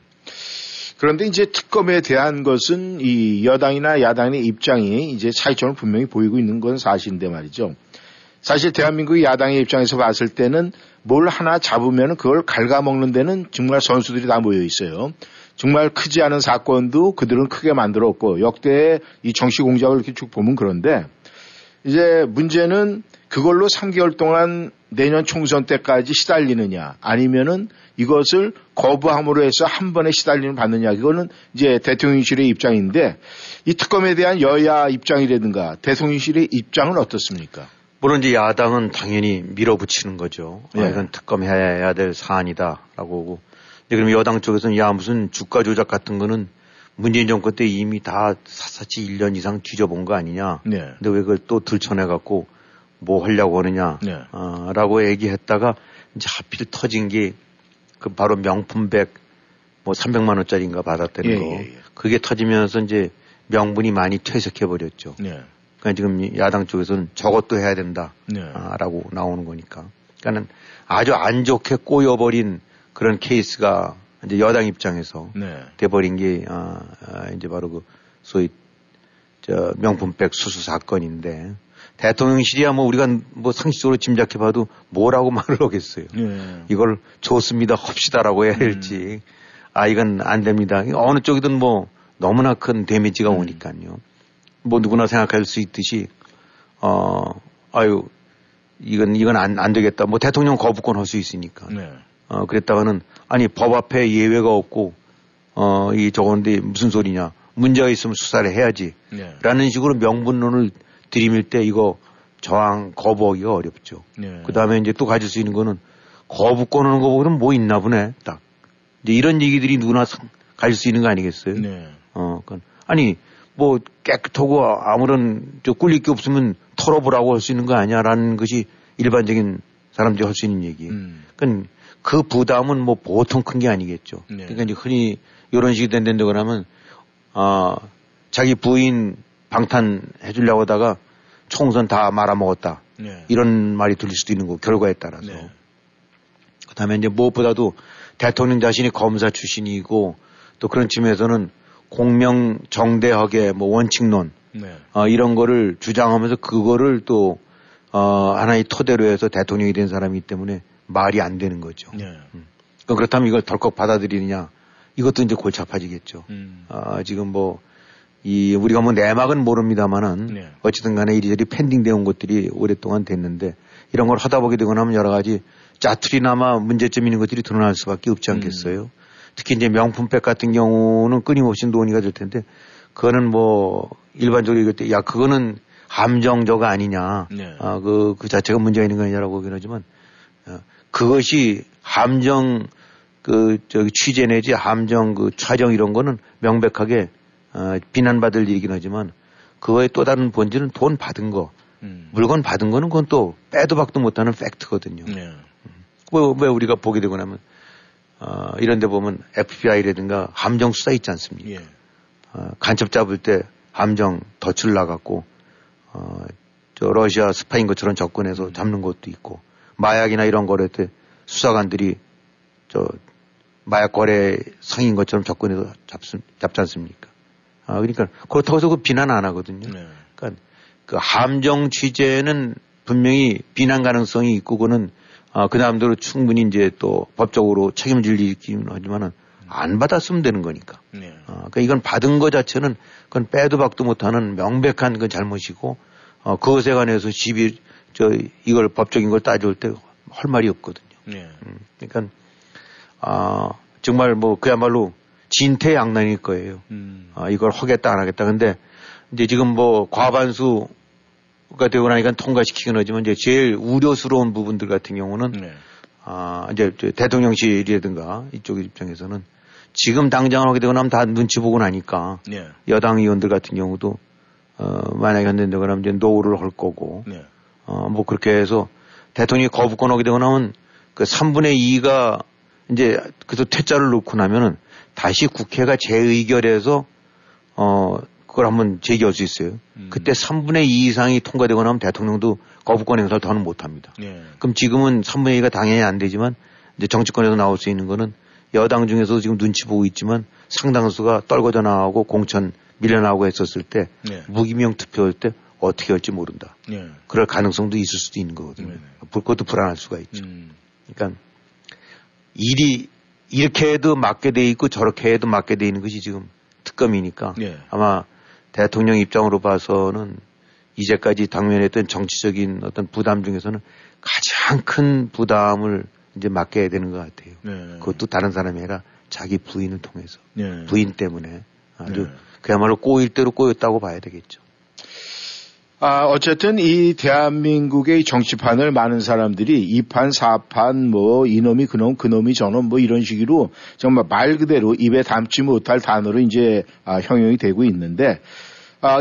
그런데 이제 특검에 대한 것은 이 여당이나 야당의 입장이 이제 차이점을 분명히 보이고 있는 건 사실인데 말이죠. 사실 대한민국의 야당의 입장에서 봤을 때는 뭘 하나 잡으면 그걸 갉아먹는 데는 정말 선수들이 다 모여 있어요. 정말 크지 않은 사건도 그들은 크게 만들었고 역대의 이 정치 공작을 이렇게 쭉 보면 그런데 이제 문제는 그걸로 3개월 동안 내년 총선 때까지 시달리느냐 아니면은 이것을 거부함으로 해서 한 번에 시달림을 받느냐 이거는 이제 대통령실의 입장인데 이 특검에 대한 여야 입장이라든가 대통령실의 입장은 어떻습니까? 물론 이제 야당은 당연히 밀어붙이는 거죠. 예. 아, 이건 특검해야 될 사안이다라고 하고. 근데 그럼 여당 쪽에서는 야 무슨 주가 조작 같은 거는 문재인 정권 때 이미 다 샅샅이 1년 이상 뒤져본 거 아니냐. 네. 근데 왜 그걸 또 들춰내 갖고 뭐 하려고 하느냐. 네. 라고 얘기했다가 이제 하필 터진 게 그 바로 명품백 뭐 300만 원짜리인가 받았다는 거. 예, 예. 그게 터지면서 이제 명분이 많이 퇴색해 버렸죠. 네. 그러니까 지금 야당 쪽에서는 저것도 해야 된다라고 네. 나오는 거니까. 그러니까는 아주 안 좋게 꼬여버린 그런 케이스가 이제 여당 입장에서 네. 돼버린 게 이제 바로 그 소위 저 명품백 수수 사건인데 대통령실이야 뭐 우리가 뭐 상식적으로 짐작해봐도 뭐라고 말을 하겠어요. 네. 이걸 좋습니다, 합시다라고 해야 할지 아 이건 안 됩니다. 어느 쪽이든 뭐 너무나 큰 데미지가 오니까요. 뭐 누구나 생각할 수 있듯이 아유 이건 안 되겠다. 뭐 대통령 거부권 할 수 있으니까. 네. 그랬다가는 아니 법 앞에 예외가 없고 이 저건데 무슨 소리냐. 문제가 있으면 수사를 해야지. 네. 라는 식으로 명분론을 들이밀 때 이거 저항 거부하기가 어렵죠. 네. 그다음에 이제 또 가질 수 있는 거는 거부권 하는 거 보고는 뭐 있나 보네. 딱. 이제 이런 얘기들이 누구나 가질 수 있는 거 아니겠어요? 네. 아니 뭐 깨끗하고 아무런 꿀릴 게 없으면 털어보라고 할 수 있는 거 아니야라는 것이 일반적인 사람들이 할 수 있는 얘기. 그러니까 그 부담은 뭐 보통 큰 게 아니겠죠. 네. 그러니까 이제 흔히 이런 식이 된다고 하면 자기 부인 방탄해 주려고 하다가 총선 다 말아먹었다. 네. 이런 말이 들릴 수도 있는 거고 결과에 따라서. 네. 그다음에 이제 무엇보다도 대통령 자신이 검사 출신이고 또 그런 측면에서는 공명정대하게 뭐 원칙론 네. 이런 거를 주장하면서 그거를 또 하나의 토대로 해서 대통령이 된 사람이기 때문에 말이 안 되는 거죠. 네. 그렇다면 이걸 덜컥 받아들이느냐 이것도 이제 골치 아파지겠죠. 지금 뭐 우리가 뭐 내막은 모릅니다만은 네. 어쨌든 간에 이리저리 펜딩되어 온 것들이 오랫동안 됐는데 이런 걸 하다 보게 되고 나면 여러 가지 짜투리나마 문제점 있는 것들이 드러날 수밖에 없지 않겠어요. 특히 이제 명품백 같은 경우는 끊임없이 논의가 될 텐데, 그거는 뭐 일반적으로 얘기할 때, 야, 그거는 함정저가 아니냐. 네. 그 자체가 문제가 있는 거 아니냐라고 하긴 하지만, 그것이 함정 취재 내지 함정 촬영 이런 거는 명백하게 비난받을 일이긴 하지만, 그거의 또 다른 본질은 돈 받은 거, 물건 받은 거는 그건 또 빼도 박도 못하는 팩트거든요. 네. 왜 우리가 보게 되고 나면, 이런 데 보면 FBI라든가 함정 수사 있지 않습니까? 예. 간첩 잡을 때 함정 덫을 나갔고, 저 러시아 스파인 것처럼 접근해서 잡는 것도 있고, 마약이나 이런 거래할 때 수사관들이 저 마약 거래 상인 것처럼 접근해서 잡지 않습니까? 그러니까 그렇다고 해서 그 비난 안 하거든요. 네. 그러니까 그 함정 취재는 분명히 비난 가능성이 있고, 그거는 그 다음대로 충분히 이제 또 법적으로 책임질 일이긴 하지만은 안 받았으면 되는 거니까. 네. 그러니까 이건 받은 거 자체는 그건 빼도 박도 못하는 명백한 그 잘못이고, 그것에 관해서 이걸 법적인 걸 따져올 때 할 말이 없거든요. 네. 그러니까, 정말 뭐 그야말로 진퇴양난일 거예요. 이걸 하겠다 안 하겠다. 근데 이제 지금 뭐 과반수 가 되고 나니까 통과시키긴 하지만 이제 제일 우려스러운 부분들 같은 경우는 네. 이제 대통령실이라든가 이쪽 입장에서는 지금 당장 하게 되고 나면 다 눈치 보고 나니까 네. 여당 의원들 같은 경우도 만약에 한다고 하면 이제 노후를 할 거고 네. 뭐 그렇게 해서 대통령이 거부권 하게 되고 나면 그 3분의 2가 이제 그래서 퇴짜를 놓고 나면은 다시 국회가 재의결해서 그걸 한번 제기할 수 있어요. 그때 3분의 2 이상이 통과되고 나면 대통령도 거부권 행사를 더는 못합니다. 예. 그럼 지금은 3분의 2가 당연히 안 되지만 이제 정치권에서 나올 수 있는 거는 여당 중에서 지금 눈치 보고 있지만 상당수가 떨궈져 나가고 공천 밀려나오고 했었을 때 예. 무기명 투표할 때 어떻게 할지 모른다. 예. 그럴 가능성도 있을 수도 있는 거거든요. 예. 그것도 불안할 수가 있죠. 그러니까 일이 이렇게 해도 맞게 돼 있고 저렇게 해도 맞게 돼 있는 것이 지금 특검이니까 예. 아마 대통령 입장으로 봐서는 이제까지 당면했던 정치적인 어떤 부담 중에서는 가장 큰 부담을 이제 맡게 되는 것 같아요. 네. 그것도 다른 사람이 아니라 자기 부인을 통해서. 네. 부인 때문에 아주 네. 그야말로 꼬일 대로 꼬였다고 봐야 되겠죠. 아, 어쨌든 이 대한민국의 정치판을 많은 사람들이 2판, 4판, 뭐, 이놈이 그놈, 그놈이 저놈, 뭐, 이런 식으로 정말 말 그대로 입에 담지 못할 단어로 이제 형용이 되고 있는데,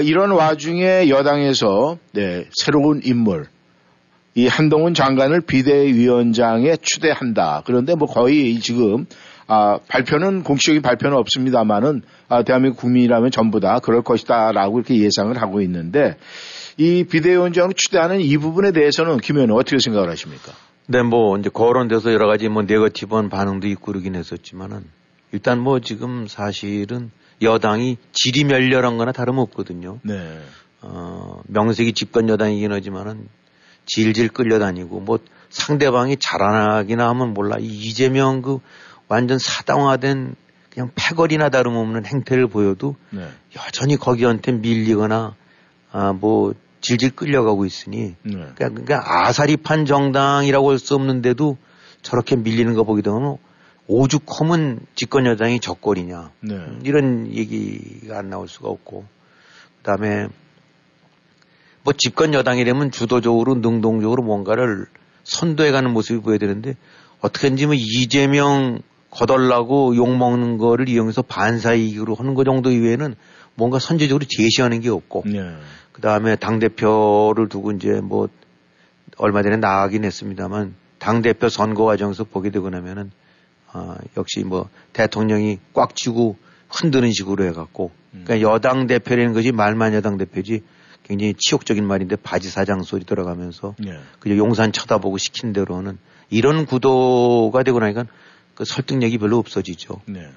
이런 와중에 여당에서, 네, 새로운 인물, 이 한동훈 장관을 비대위원장에 추대한다. 그런데 뭐 거의 지금, 발표는 공식적인 발표는 없습니다만은, 대한민국 국민이라면 전부 다 그럴 것이다라고 이렇게 예상을 하고 있는데, 이 비대위원장을 추대하는 이 부분에 대해서는 김 의원은 어떻게 생각을 하십니까? 네, 뭐 이제 거론돼서 여러 가지 뭐 네거티브한 반응도 있고 그러긴 했었지만은 일단 뭐 지금 사실은 여당이 질이 멸렬한 거나 다름없거든요. 네. 명색이 집권 여당이긴 하지만은 질질 끌려다니고 뭐 상대방이 자라나기나 하면 몰라 이재명 그 완전 사당화된 그냥 패거리나 다름없는 행태를 보여도 네. 여전히 거기한테 밀리거나 뭐 질질 끌려가고 있으니 네. 그러니까 아사리판 정당이라고 할 수 없는데도 저렇게 밀리는 거 보게 되면 오죽하면 집권 여당이 적거리냐 네. 이런 얘기가 안 나올 수가 없고 그다음에 뭐 집권 여당이 되면 주도적으로 능동적으로 뭔가를 선도해가는 모습이 보여야 되는데 어떻게든지 뭐 이재명 거덜라고 욕먹는 거를 이용해서 반사이익으로 하는 거 정도 이외에는 뭔가 선제적으로 제시하는 게 없고 네. 그 다음에 당대표를 두고 이제 뭐 얼마 전에 나가긴 했습니다만 당대표 선거 과정에서 보게 되고 나면은 역시 뭐 대통령이 꽉 쥐고 흔드는 식으로 해갖고 그러니까 여당 대표라는 것이 말만 여당 대표지 굉장히 치욕적인 말인데 바지 사장 소리 들어가면서 네. 그저 용산 쳐다보고 시킨 대로 하는 이런 구도가 되고 나니까 그 설득력이 별로 없어지죠. 네.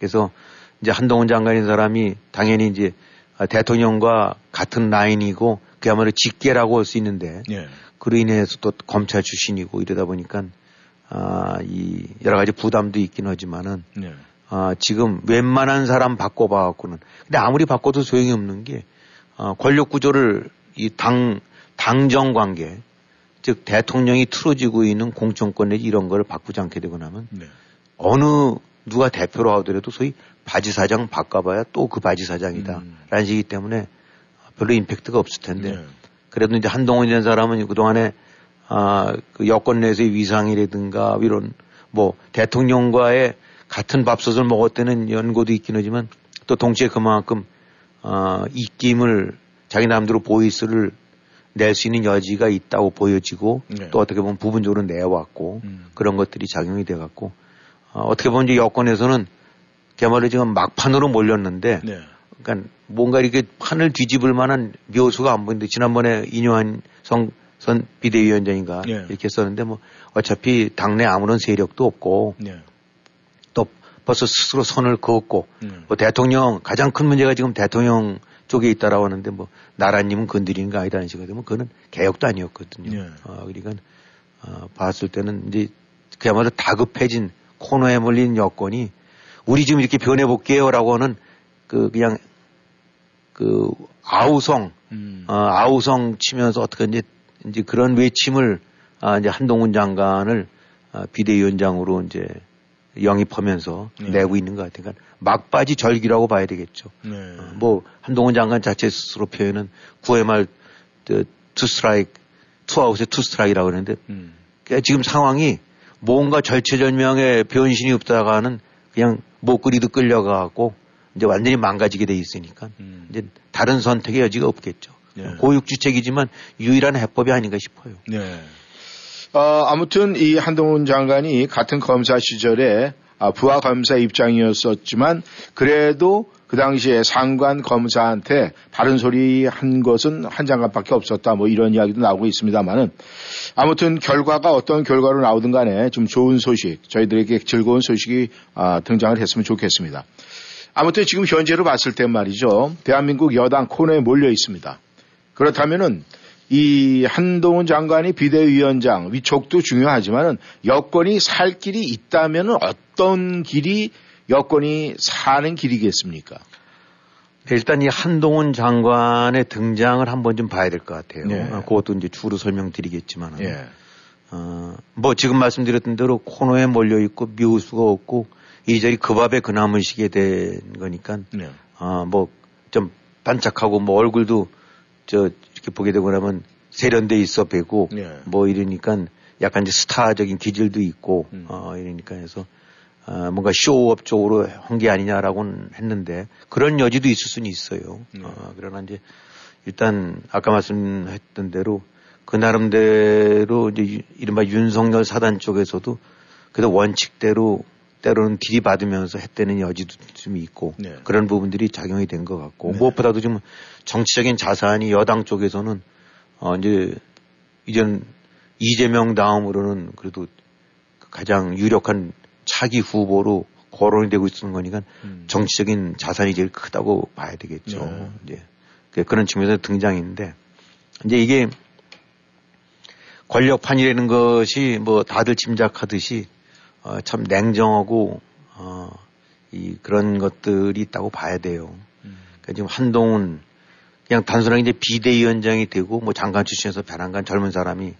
그래서 이제 한동훈 장관인 사람이 당연히 이제 대통령과 같은 라인이고 그야말로 직계라고 할 수 있는데 예. 그로 인해서 또 검찰 출신이고 이러다 보니까 이 여러 가지 부담도 있긴 하지만은 예. 지금 웬만한 사람 바꿔봐갖고는 근데 아무리 바꿔도 소용이 없는 게 권력 구조를 이 당정 관계 즉 대통령이 틀어지고 있는 공천권 내지 이런 걸 바꾸지 않게 되고 나면 예. 어느 누가 대표로 하더라도 소위 바지 사장 바꿔봐야 또 그 바지 사장이다. 라는 식이기 때문에 별로 임팩트가 없을 텐데. 네. 그래도 이제 한동훈이라는 사람은 그동안에, 그 여권 내에서의 위상이라든가 이런 뭐 대통령과의 같은 밥솥을 먹었다는 연고도 있긴 하지만 또 동시에 그만큼, 입김을 자기 남대로 보이스를 낼 수 있는 여지가 있다고 보여지고 네. 또 어떻게 보면 부분적으로 내왔고 그런 것들이 작용이 돼 갖고 어떻게 보면 이제 여권에서는 그야말로 지금 막판으로 몰렸는데, 네. 그러니까 뭔가 이렇게 판을 뒤집을 만한 묘수가 안 보이는데, 지난번에 인요한 선 비대위원장인가 네. 이렇게 썼는데, 뭐 어차피 당내 아무런 세력도 없고, 네. 또 벌써 스스로 선을 그었고, 뭐 대통령, 가장 큰 문제가 지금 대통령 쪽에 있다라고 하는데, 뭐 나라님은 건드리는 거 아니다는 식으로 뭐 그거는 개혁도 아니었거든요. 네. 그러니까 봤을 때는 이제 그야말로 다급해진 코너에 몰린 여건이 우리 지금 이렇게 변해볼게요라고 하는 그냥 그 아우성, 아우성 치면서 어떻게 이제 그런 외침을 이제 한동훈 장관을 비대위원장으로 이제 영입하면서 네. 내고 있는 것 같아요. 그러니까 막바지 절규라고 봐야 되겠죠. 네. 뭐 한동훈 장관 자체 스스로 표현은 9회 말 투 스트라이크, 투 아웃에 투 스트라이크라고 그러는데 그러니까 지금 상황이 뭔가 절체절명의 변신이 없다가는 그냥 못 그리도 끌려가고 이제 완전히 망가지게 돼 있으니까 이제 다른 선택의 여지가 없겠죠. 네. 고육지책이지만 유일한 해법이 아닌가 싶어요. 네. 아무튼 이 한동훈 장관이 같은 검사 시절에 부하 검사 입장이었었지만 그래도 그 당시에 상관 검사한테 바른 소리 한 것은 한 장관밖에 없었다 뭐 이런 이야기도 나오고 있습니다만은 아무튼 결과가 어떤 결과로 나오든 간에 좀 좋은 소식 저희들에게 즐거운 소식이 등장을 했으면 좋겠습니다. 아무튼 지금 현재로 봤을 때 말이죠. 대한민국 여당 코너에 몰려 있습니다. 그렇다면은 이 한동훈 장관이 비대위원장 위촉도 중요하지만은 여권이 살 길이 있다면은 어떤 길이 여권이 사는 길이겠습니까? 일단 이 한동훈 장관의 등장을 한번 좀 봐야 될 것 같아요. 네. 그것도 이제 주로 설명드리겠지만은 네. 뭐 지금 말씀드렸던 대로 코너에 몰려 있고 미울 수가 없고 이 자리 그 밥에 그 나물 시게 된 거니까 네. 뭐 좀 반짝하고 뭐 얼굴도 저 이렇게 보게 되고 나면 세련돼 있어 보이고 네. 뭐 이러니까 약간 이제 스타적인 기질도 있고 이러니까 해서 뭔가 쇼업 쪽으로 한 게 아니냐라고는 했는데 그런 여지도 있을 수는 있어요. 그러나 이제 일단 아까 말씀했던 대로 그 나름대로 이제 이른바 윤석열 사단 쪽에서도 그래도 원칙대로 때로는 들이받으면서 했다는 여지도 좀 있고 네. 그런 부분들이 작용이 된 것 같고 네. 무엇보다도 지금 정치적인 자산이 여당 쪽에서는 이제는 이재명 다음으로는 그래도 가장 유력한 차기 후보로 거론이 되고 있는 거니까 정치적인 자산이 제일 크다고 봐야 되겠죠. 네. 이제 그런 측면에서 등장인데 이제 이게 권력판이라는 것이 뭐 다들 짐작하듯이 참 냉정하고 이 그런 것들이 있다고 봐야 돼요. 그러니까 지금 한동훈 그냥 단순하게 이제 비대위원장이 되고 뭐 장관 출신에서 변한 젊은 사람이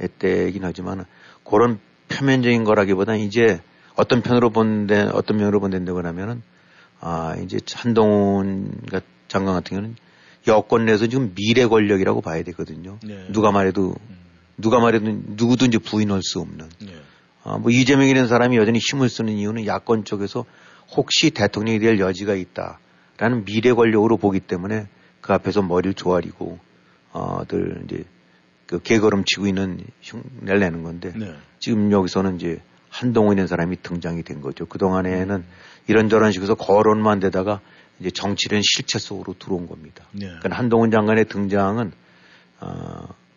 했대긴 하지만 그런 표면적인 거라기보다는 이제 어떤 편으로 본데 어떤 면으로 본다고 하면은 이제 한동훈 장관 같은 경우는 여권 내에서 지금 미래 권력이라고 봐야 되거든요. 네. 누가 말해도 누구도 이제 부인할 수 없는. 네. 뭐 이재명이라는 사람이 여전히 힘을 쓰는 이유는 야권 쪽에서 혹시 대통령이 될 여지가 있다라는 미래 권력으로 보기 때문에 그 앞에서 머리를 조아리고 늘 이제 그 개걸음 치고 있는 흉내를 내는 건데 네. 지금 여기서는 이제 한동훈이라는 사람이 등장이 된 거죠. 그동안에는 이런저런 식으로 거론만 되다가 이제 정치는 실체 속으로 들어온 겁니다. 네. 그러니까 한동훈 장관의 등장은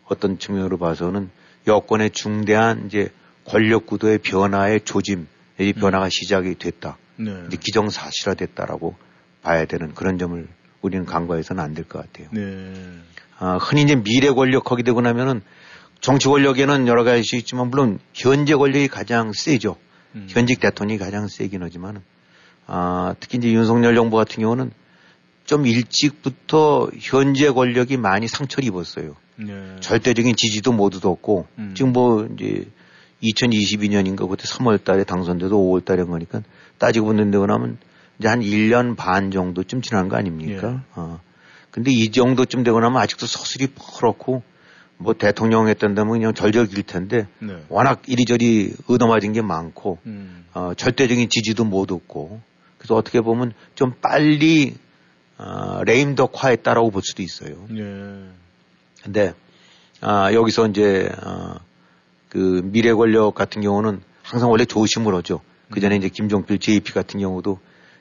어떤 측면으로 봐서는 여권의 중대한 이제 권력 구도의 변화의 조짐, 이 변화가 시작이 됐다. 네. 이제 기정사실화 됐다라고 봐야 되는 그런 점을 우리는 간과해서는 안 될 것 같아요. 네. 흔히 이제 미래 권력하게 되고 나면은 정치 권력에는 여러 가지 있지만 물론 현재 권력이 가장 세죠. 현직 대통령이 가장 세긴 하지만 특히 이제 윤석열 정부 같은 경우는 좀 일찍부터 현재 권력이 많이 상처를 입었어요. 네. 절대적인 지지도 모두 뒀고 지금 뭐 이제 2022년인가 그때 3월 달에 당선돼도 5월 달인 거니까 따지고 본다고 하면 이제 한 1년 반 정도쯤 지난 거 아닙니까? 예. 근데 이 정도쯤 되고 나면 아직도 서슬이 퍼렇고 뭐 대통령 했던다면 그냥 절절길 텐데 네. 워낙 이리저리 얻어맞은 게 많고 절대적인 지지도 못 얻고 그래서 어떻게 보면 좀 빨리 레임덕화했다라고 볼 수도 있어요. 예. 근데 여기서 이제 그 미래 권력 같은 경우는 항상 원래 조심을 하죠. 그 전에 이제 김종필 JP 같은 경우도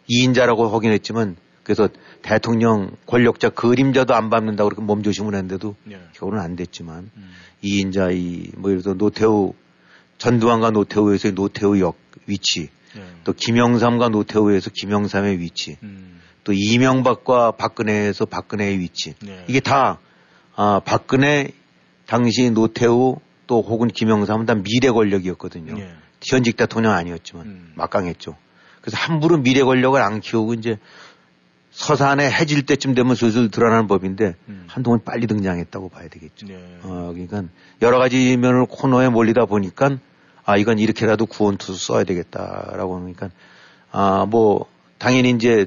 2인자라고 하긴 했지만 그래서 대통령 권력자 그림자도 안 밟는다고 그렇게 몸조심을 했는데도 네. 결국은 안 됐지만 2인자 뭐 예를 들어 노태우 전두환과 노태우에서의 노태우 역 위치 네. 또 김영삼과 노태우에서 김영삼의 위치 또 이명박과 박근혜에서 박근혜의 위치 네. 이게 다 박근혜 당시 노태우 또 혹은 김영삼은 다 미래 권력이었거든요. 예. 현직 대통령 아니었지만 막강했죠. 그래서 함부로 미래 권력을 안 키우고 이제 서산에 해질 때쯤 되면 슬슬 드러나는 법인데 한동훈 빨리 등장했다고 봐야 되겠죠. 예. 그러니까 여러 가지 면으로 코너에 몰리다 보니까 이건 이렇게라도 구원투수 써야 되겠다라고 하니까 뭐 당연히 이제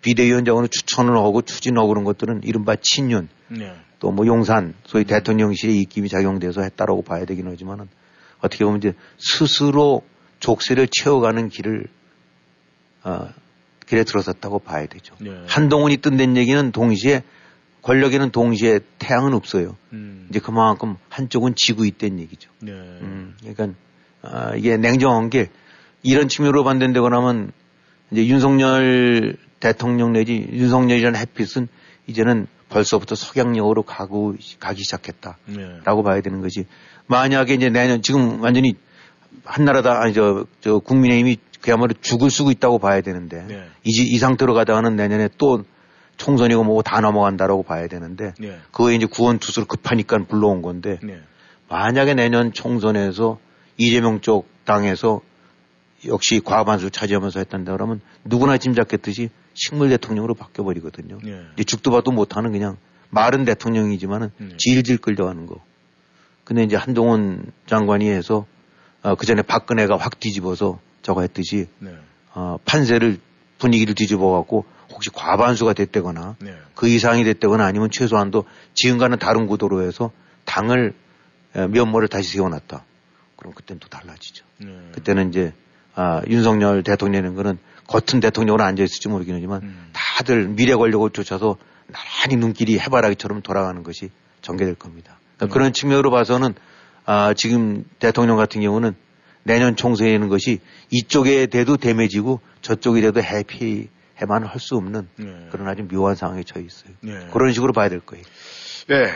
비대위원장으로 추천을 하고 추진하고 그런 것들은 이른바 친윤. 예. 또 뭐 용산, 소위 대통령실의 입김이 작용돼서 했다라고 봐야 되긴 하지만은 어떻게 보면 이제 스스로 족쇄를 채워가는 길에 들어섰다고 봐야 되죠. 네. 한동훈이 뜬 된 얘기는 동시에 권력에는 동시에 태양은 없어요. 이제 그만큼 한쪽은 지고 있다는 얘기죠. 네. 그러니까 이게 냉정한 게 이런 측면으로 반대되고 나면 이제 윤석열 대통령 내지 윤석열이라는 햇빛은 이제는 벌써부터 석양력으로 가기 시작했다라고 네. 봐야 되는 거지. 만약에 이제 내년 지금 완전히 한나라당 아니 저 국민의힘이 그야말로 죽을 쓰고 있다고 봐야 되는데 네. 이 상태로 가다가는 내년에 또 총선이고 뭐고 다 넘어간다라고 봐야 되는데 네. 그거에 이제 구원투수를 급하니까 불러온 건데 네. 만약에 내년 총선에서 이재명 쪽 당에서 역시 과반수 차지하면서 했단다 그러면 누구나 짐작했듯이 식물 대통령으로 바뀌어버리거든요. 네. 이제 죽도 봐도 못하는 그냥 말은 대통령이지만은 질질 끌려가는 거. 근데 이제 한동훈 장관이 해서 그 전에 박근혜가 확 뒤집어서 저거 했듯이 네. 판세를 분위기를 뒤집어갖고 혹시 과반수가 됐다거나 네. 그 이상이 됐다거나 아니면 최소한도 지금과는 다른 구도로 해서 당을 면모를 다시 세워놨다. 그럼 그때는 또 달라지죠. 네. 그때는 이제 윤석열 대통령인 거는 겉은 대통령으로 앉아있을지 모르겠지만 다들 미래 권력을 쫓아서 나란히 눈길이 해바라기처럼 돌아가는 것이 전개될 겁니다. 그러니까 그런 측면으로 봐서는 지금 대통령 같은 경우는 내년 총선에 있는 것이 이쪽에 돼도 데매지고 저쪽에 돼도 해피해만 할 수 없는 네. 그런 아주 묘한 상황에 처해 있어요. 네. 그런 식으로 봐야 될 거예요. 네.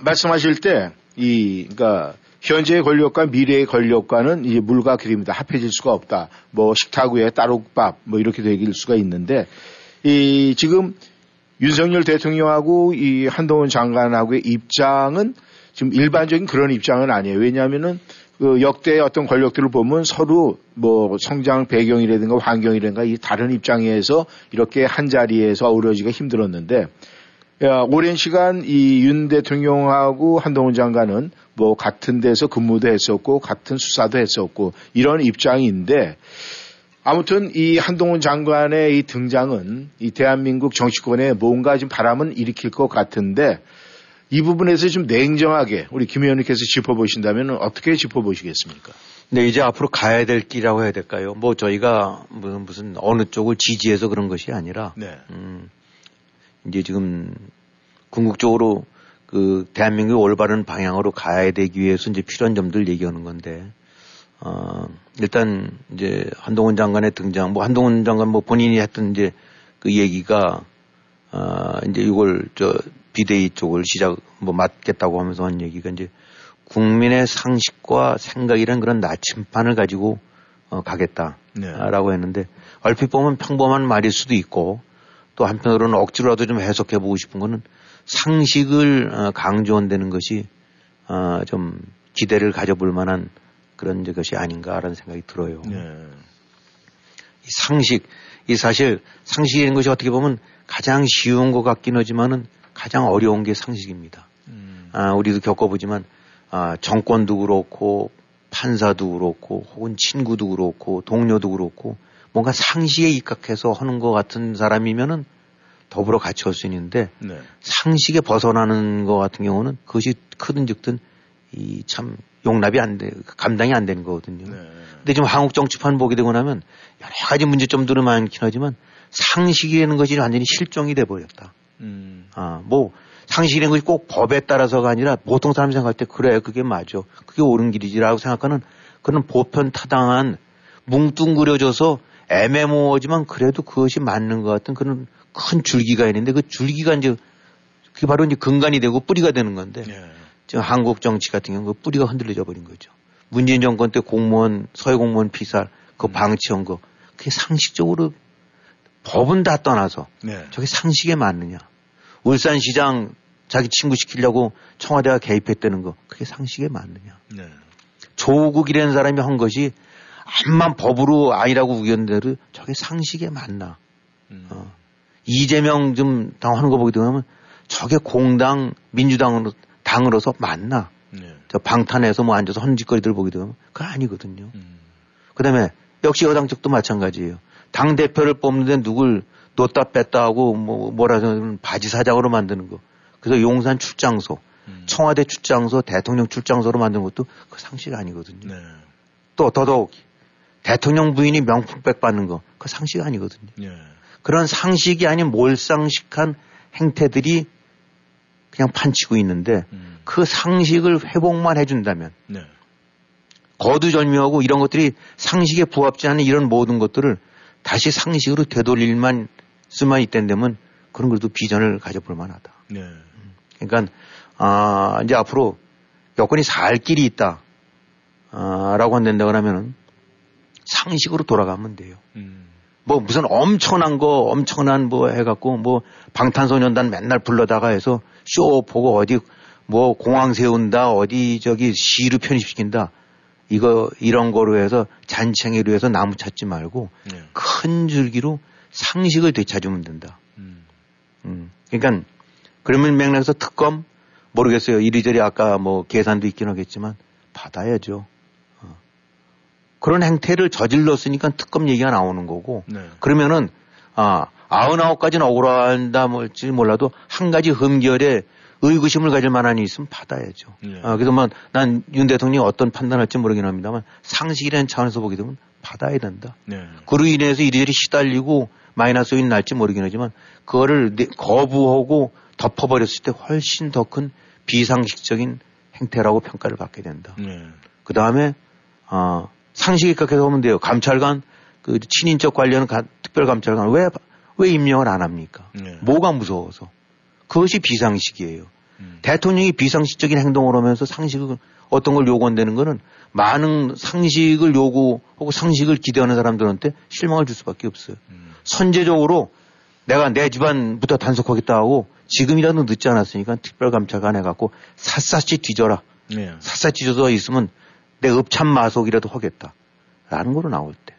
말씀하실 때 그러니까 현재의 권력과 미래의 권력과는 이제 물과 기름이다. 합해질 수가 없다. 뭐 식탁 위에 따로밥 뭐 이렇게 되길 수가 있는데 지금 윤석열 대통령하고 이 한동훈 장관하고의 입장은 지금 일반적인 그런 입장은 아니에요. 왜냐하면은 그 역대의 어떤 권력들을 보면 서로 뭐 성장 배경이라든가 환경이라든가 이 다른 입장에서 이렇게 한 자리에서 어우러지기가 힘들었는데 오랜 시간 이 윤 대통령하고 한동훈 장관은 뭐 같은 데서 근무도 했었고 같은 수사도 했었고 이런 입장인데 아무튼 이 한동훈 장관의 이 등장은 이 대한민국 정치권에 뭔가 좀 바람은 일으킬 것 같은데 이 부분에서 좀 냉정하게 우리 김 의원님께서 짚어보신다면 어떻게 짚어보시겠습니까? 네, 이제 앞으로 가야 될 길이라고 해야 될까요? 뭐 저희가 무슨 어느 쪽을 지지해서 그런 것이 아니라 네. 이제 지금 궁극적으로 그 대한민국의 올바른 방향으로 가야 되기 위해서 이제 필요한 점들 얘기하는 건데 일단 이제 한동훈 장관의 등장 뭐 한동훈 장관 뭐 본인이 했던 이제 그 얘기가 이제 이걸 저 비대위 쪽을 맡겠다고 하면서 한 얘기가 이제 국민의 상식과 생각이란 그런 나침반을 가지고 가겠다라고 네. 했는데 얼핏 보면 평범한 말일 수도 있고 또 한편으로는 억지로라도 좀 해석해 보고 싶은 거는 상식을 강조한다는 것이 좀 기대를 가져볼 만한 그런 것이 아닌가라는 생각이 들어요. 네. 이 상식, 이 사실 상식이라는 것이 어떻게 보면 가장 쉬운 것 같긴 하지만은 가장 어려운 게 상식입니다. 우리도 겪어보지만 정권도 그렇고 판사도 그렇고 혹은 친구도 그렇고 동료도 그렇고 뭔가 상식에 입각해서 하는 것 같은 사람이면은 더불어 같이 할 수 있는데 네. 상식에 벗어나는 것 같은 경우는 그것이 크든 적든 이 참 용납이 안 돼, 감당이 안 되는 거거든요. 네. 근데 지금 한국 정치판 보게 되고 나면 여러 가지 문제점들은 많긴 하지만 상식이라는 것이 완전히 실종이 돼버렸다. 뭐 상식이라는 것이 꼭 법에 따라서가 아니라 보통 사람 생각할 때 그래 그게 맞아 그게 옳은 길이지라고 생각하는 그런 보편 타당한 뭉뚱그려져서 애매모호하지만 그래도 그것이 맞는 것 같은 그런 큰 줄기가 있는데 그 줄기가 이제 그게 바로 이제 근간이 되고 뿌리가 되는 건데 예. 지금 한국 정치 같은 경우 그 뿌리가 흔들려져 버린 거죠. 문재인 정권 때 공무원 서해 공무원 피살 그 방치한 거 그게 상식적으로 법은 다 떠나서 네. 저게 상식에 맞느냐. 울산시장 자기 친구 시키려고 청와대가 개입했다는 거 그게 상식에 맞느냐. 네. 조국이라는 사람이 한 것이 암만 법으로 아니라고 우겼는데도 저게 상식에 맞나. 이재명 좀 당하는 거 보게 되면 저게 공당 민주당으로 당으로서 맞나. 네. 저 방탄에서 뭐 앉아서 하는 짓거리들 보게 되면 그건 아니거든요. 그다음에 역시 여당 쪽도 마찬가지예요. 당 대표를 뽑는데 누굴 놓다 뺐다 하고 뭐라 하면 바지 사장으로 만드는 거. 그래서 용산 출장소, 청와대 출장소, 대통령 출장소로 만드는 것도 그 상식 아니거든요. 네. 또 더더욱 대통령 부인이 명품백 받는 거, 그 상식 아니거든요. 네. 그런 상식이 아닌 몰상식한 행태들이 그냥 판치고 있는데 그 상식을 회복만 해준다면 네. 거두절미하고 이런 것들이 상식에 부합지 않은 이런 모든 것들을 다시 상식으로 되돌릴만 수만 있댄다면 그런 것도 비전을 가져볼 만하다. 네. 그러니까 이제 앞으로 여건이 살 길이 있다 라고 한다고 하면은 상식으로 돌아가면 돼요. 뭐 무슨 엄청난 거 엄청난 뭐 해갖고 뭐 방탄소년단 맨날 불러다가 해서 쇼 보고 어디 뭐 공항 세운다 어디 저기 시로 편입시킨다 이거 이런 거로 해서 잔챙이로 해서 나무 찾지 말고 네. 큰 줄기로 상식을 되찾으면 된다. 그러니까 그러면 맥락에서 특검 모르겠어요. 이리저리 아까 뭐 계산도 있긴 하겠지만 받아야죠. 그런 행태를 저질렀으니까 특검 얘기가 나오는 거고 네. 그러면은 99가지는 억울한다지 몰라도 한 가지 흠결에 의구심을 가질 만한 일이 있으면 받아야죠. 네. 그래서 난 윤 대통령이 어떤 판단할지 모르긴 합니다만 상식이라는 차원에서 보게 되면 받아야 된다. 네. 그로 인해서 이리저리 시달리고 마이너스 요인 날지 모르긴 하지만 그거를 거부하고 덮어버렸을 때 훨씬 더 큰 비상식적인 행태라고 평가를 받게 된다. 네. 그 다음에 상식에 각해서 보면 돼요. 감찰관, 그 친인척 관련 특별감찰관 왜 임명을 안 합니까? 네. 뭐가 무서워서? 그것이 비상식이에요. 대통령이 비상식적인 행동을 하면서 상식을 어떤 걸 요구한다는 거는 많은 상식을 요구하고 상식을 기대하는 사람들한테 실망을 줄 수밖에 없어요. 선제적으로 내가 내 집안부터 단속하겠다 하고 지금이라도 늦지 않았으니까 특별감찰관 해갖고 샅샅이 뒤져라. 네. 샅샅이 뒤져서 있으면 내 읍참마속이라도 하겠다. 라는 거로 나올 때.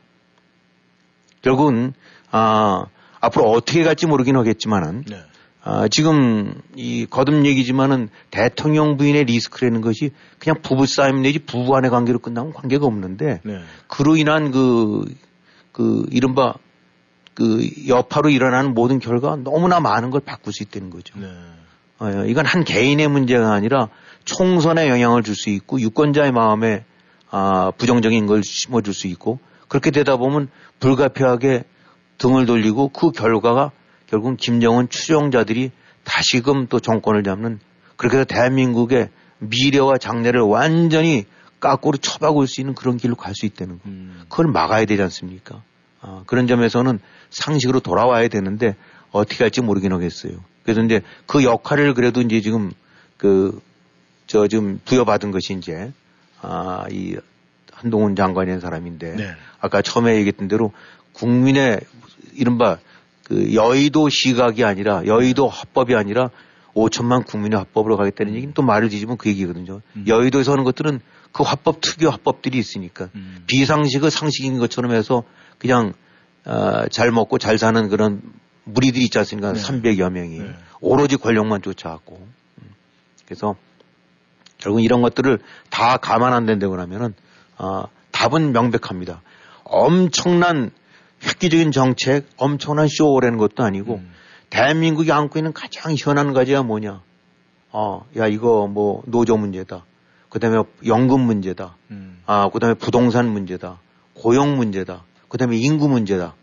결국은, 앞으로 어떻게 갈지 모르긴 하겠지만은, 네. 지금, 거듭 얘기지만은 대통령 부인의 리스크라는 것이 그냥 부부싸움 내지 부부 간의 관계로 끝나면 관계가 없는데, 네. 그로 인한 이른바 여파로 일어나는 모든 결과가 너무나 많은 걸 바꿀 수 있다는 거죠. 네. 이건 한 개인의 문제가 아니라 총선에 영향을 줄 수 있고 유권자의 마음에 부정적인 걸 심어줄 수 있고 그렇게 되다 보면 불가피하게 등을 돌리고 그 결과가 결국은 김정은 추종자들이 다시금 또 정권을 잡는 그렇게 해서 대한민국의 미래와 장래를 완전히 깎고로 쳐박을 수 있는 그런 길로 갈 수 있다는 거. 그걸 막아야 되지 않습니까? 그런 점에서는 상식으로 돌아와야 되는데 어떻게 할지 모르긴 하겠어요. 그래서 이제 그 역할을 그래도 이제 지금 지금 부여받은 것이 이제, 이 한동훈 장관이라는 사람인데, 네. 아까 처음에 얘기했던 대로 국민의 이른바 여의도 시각이 아니라 여의도 합법이 아니라 5천만 국민의 합법으로 가겠다는 얘기는 또 말을 뒤집으면 그 얘기거든요. 여의도에서 하는 것들은 그 합법 특유 합법들이 있으니까 비상식을 상식인 것처럼 해서 그냥, 잘 먹고 잘 사는 그런 무리들이 있지 않습니까? 네. 300여 명이. 네. 오로지 권력만 쫓아왔고. 그래서 결국 이런 것들을 다 감안 안 된다고 하면은, 답은 명백합니다. 엄청난 획기적인 정책, 엄청난 쇼라는 것도 아니고, 대한민국이 안고 있는 가장 현안 과제가 뭐냐. 이거 뭐 노조 문제다. 그 다음에 연금 문제다. 그 다음에 부동산 문제다. 고용 문제다. 그 다음에 인구 문제다.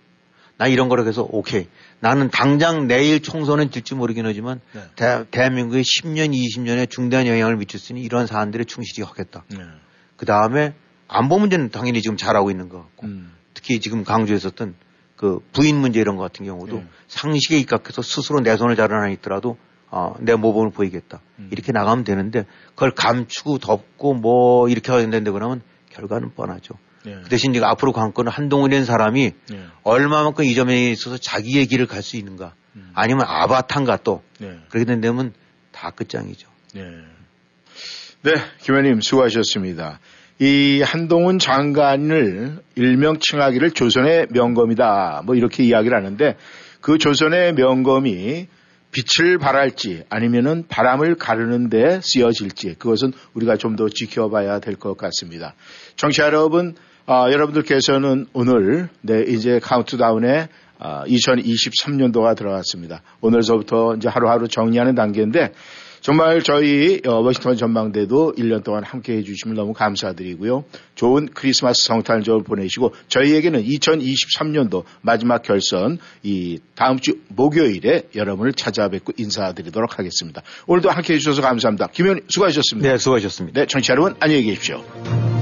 나 이런 거라고 해서 오케이. 나는 당장 내일 총선은 질지 모르긴 하지만 네. 대한민국에 10년, 20년에 중대한 영향을 미칠 수 있는 이러한 사안들에 충실히 하겠다. 네. 그 다음에 안보 문제는 당연히 지금 잘하고 있는 것 같고 특히 지금 강조했었던 그 부인 문제 이런 것 같은 경우도 네. 상식에 입각해서 스스로 내 손을 자르나 있더라도 내 모범을 보이겠다. 이렇게 나가면 되는데 그걸 감추고 덮고 뭐 이렇게 해야 된다는데 그러면 결과는 뻔하죠. 네. 그 대신 이제 앞으로 관건은 한동훈이라는 사람이 네. 얼마만큼 이 점에 있어서 자기의 길을 갈 수 있는가 아니면 아바타인가 또 네. 그렇게 된다면 다 끝장이죠. 네. 네. 김의원님 수고하셨습니다. 이 한동훈 장관을 일명 칭하기를 조선의 명검이다 뭐 이렇게 이야기를 하는데 그 조선의 명검이 빛을 발할지 아니면은 바람을 가르는 데 쓰여질지 그것은 우리가 좀 더 지켜봐야 될 것 같습니다. 청취자 여러분, 여러분들께서는 오늘 이제 카운트다운에 2023년도가 들어갔습니다. 오늘서부터 이제 하루하루 정리하는 단계인데 정말 저희 워싱턴 전망대도 1년 동안 함께해 주시면 너무 감사드리고요. 좋은 크리스마스 성탄절 보내시고 저희에게는 2023년도 마지막 결선 이 다음 주 목요일에 여러분을 찾아뵙고 인사드리도록 하겠습니다. 오늘도 함께해 주셔서 감사합니다. 김영일 수고하셨습니다. 네, 수고하셨습니다. 네, 청취자 여러분 안녕히 계십시오.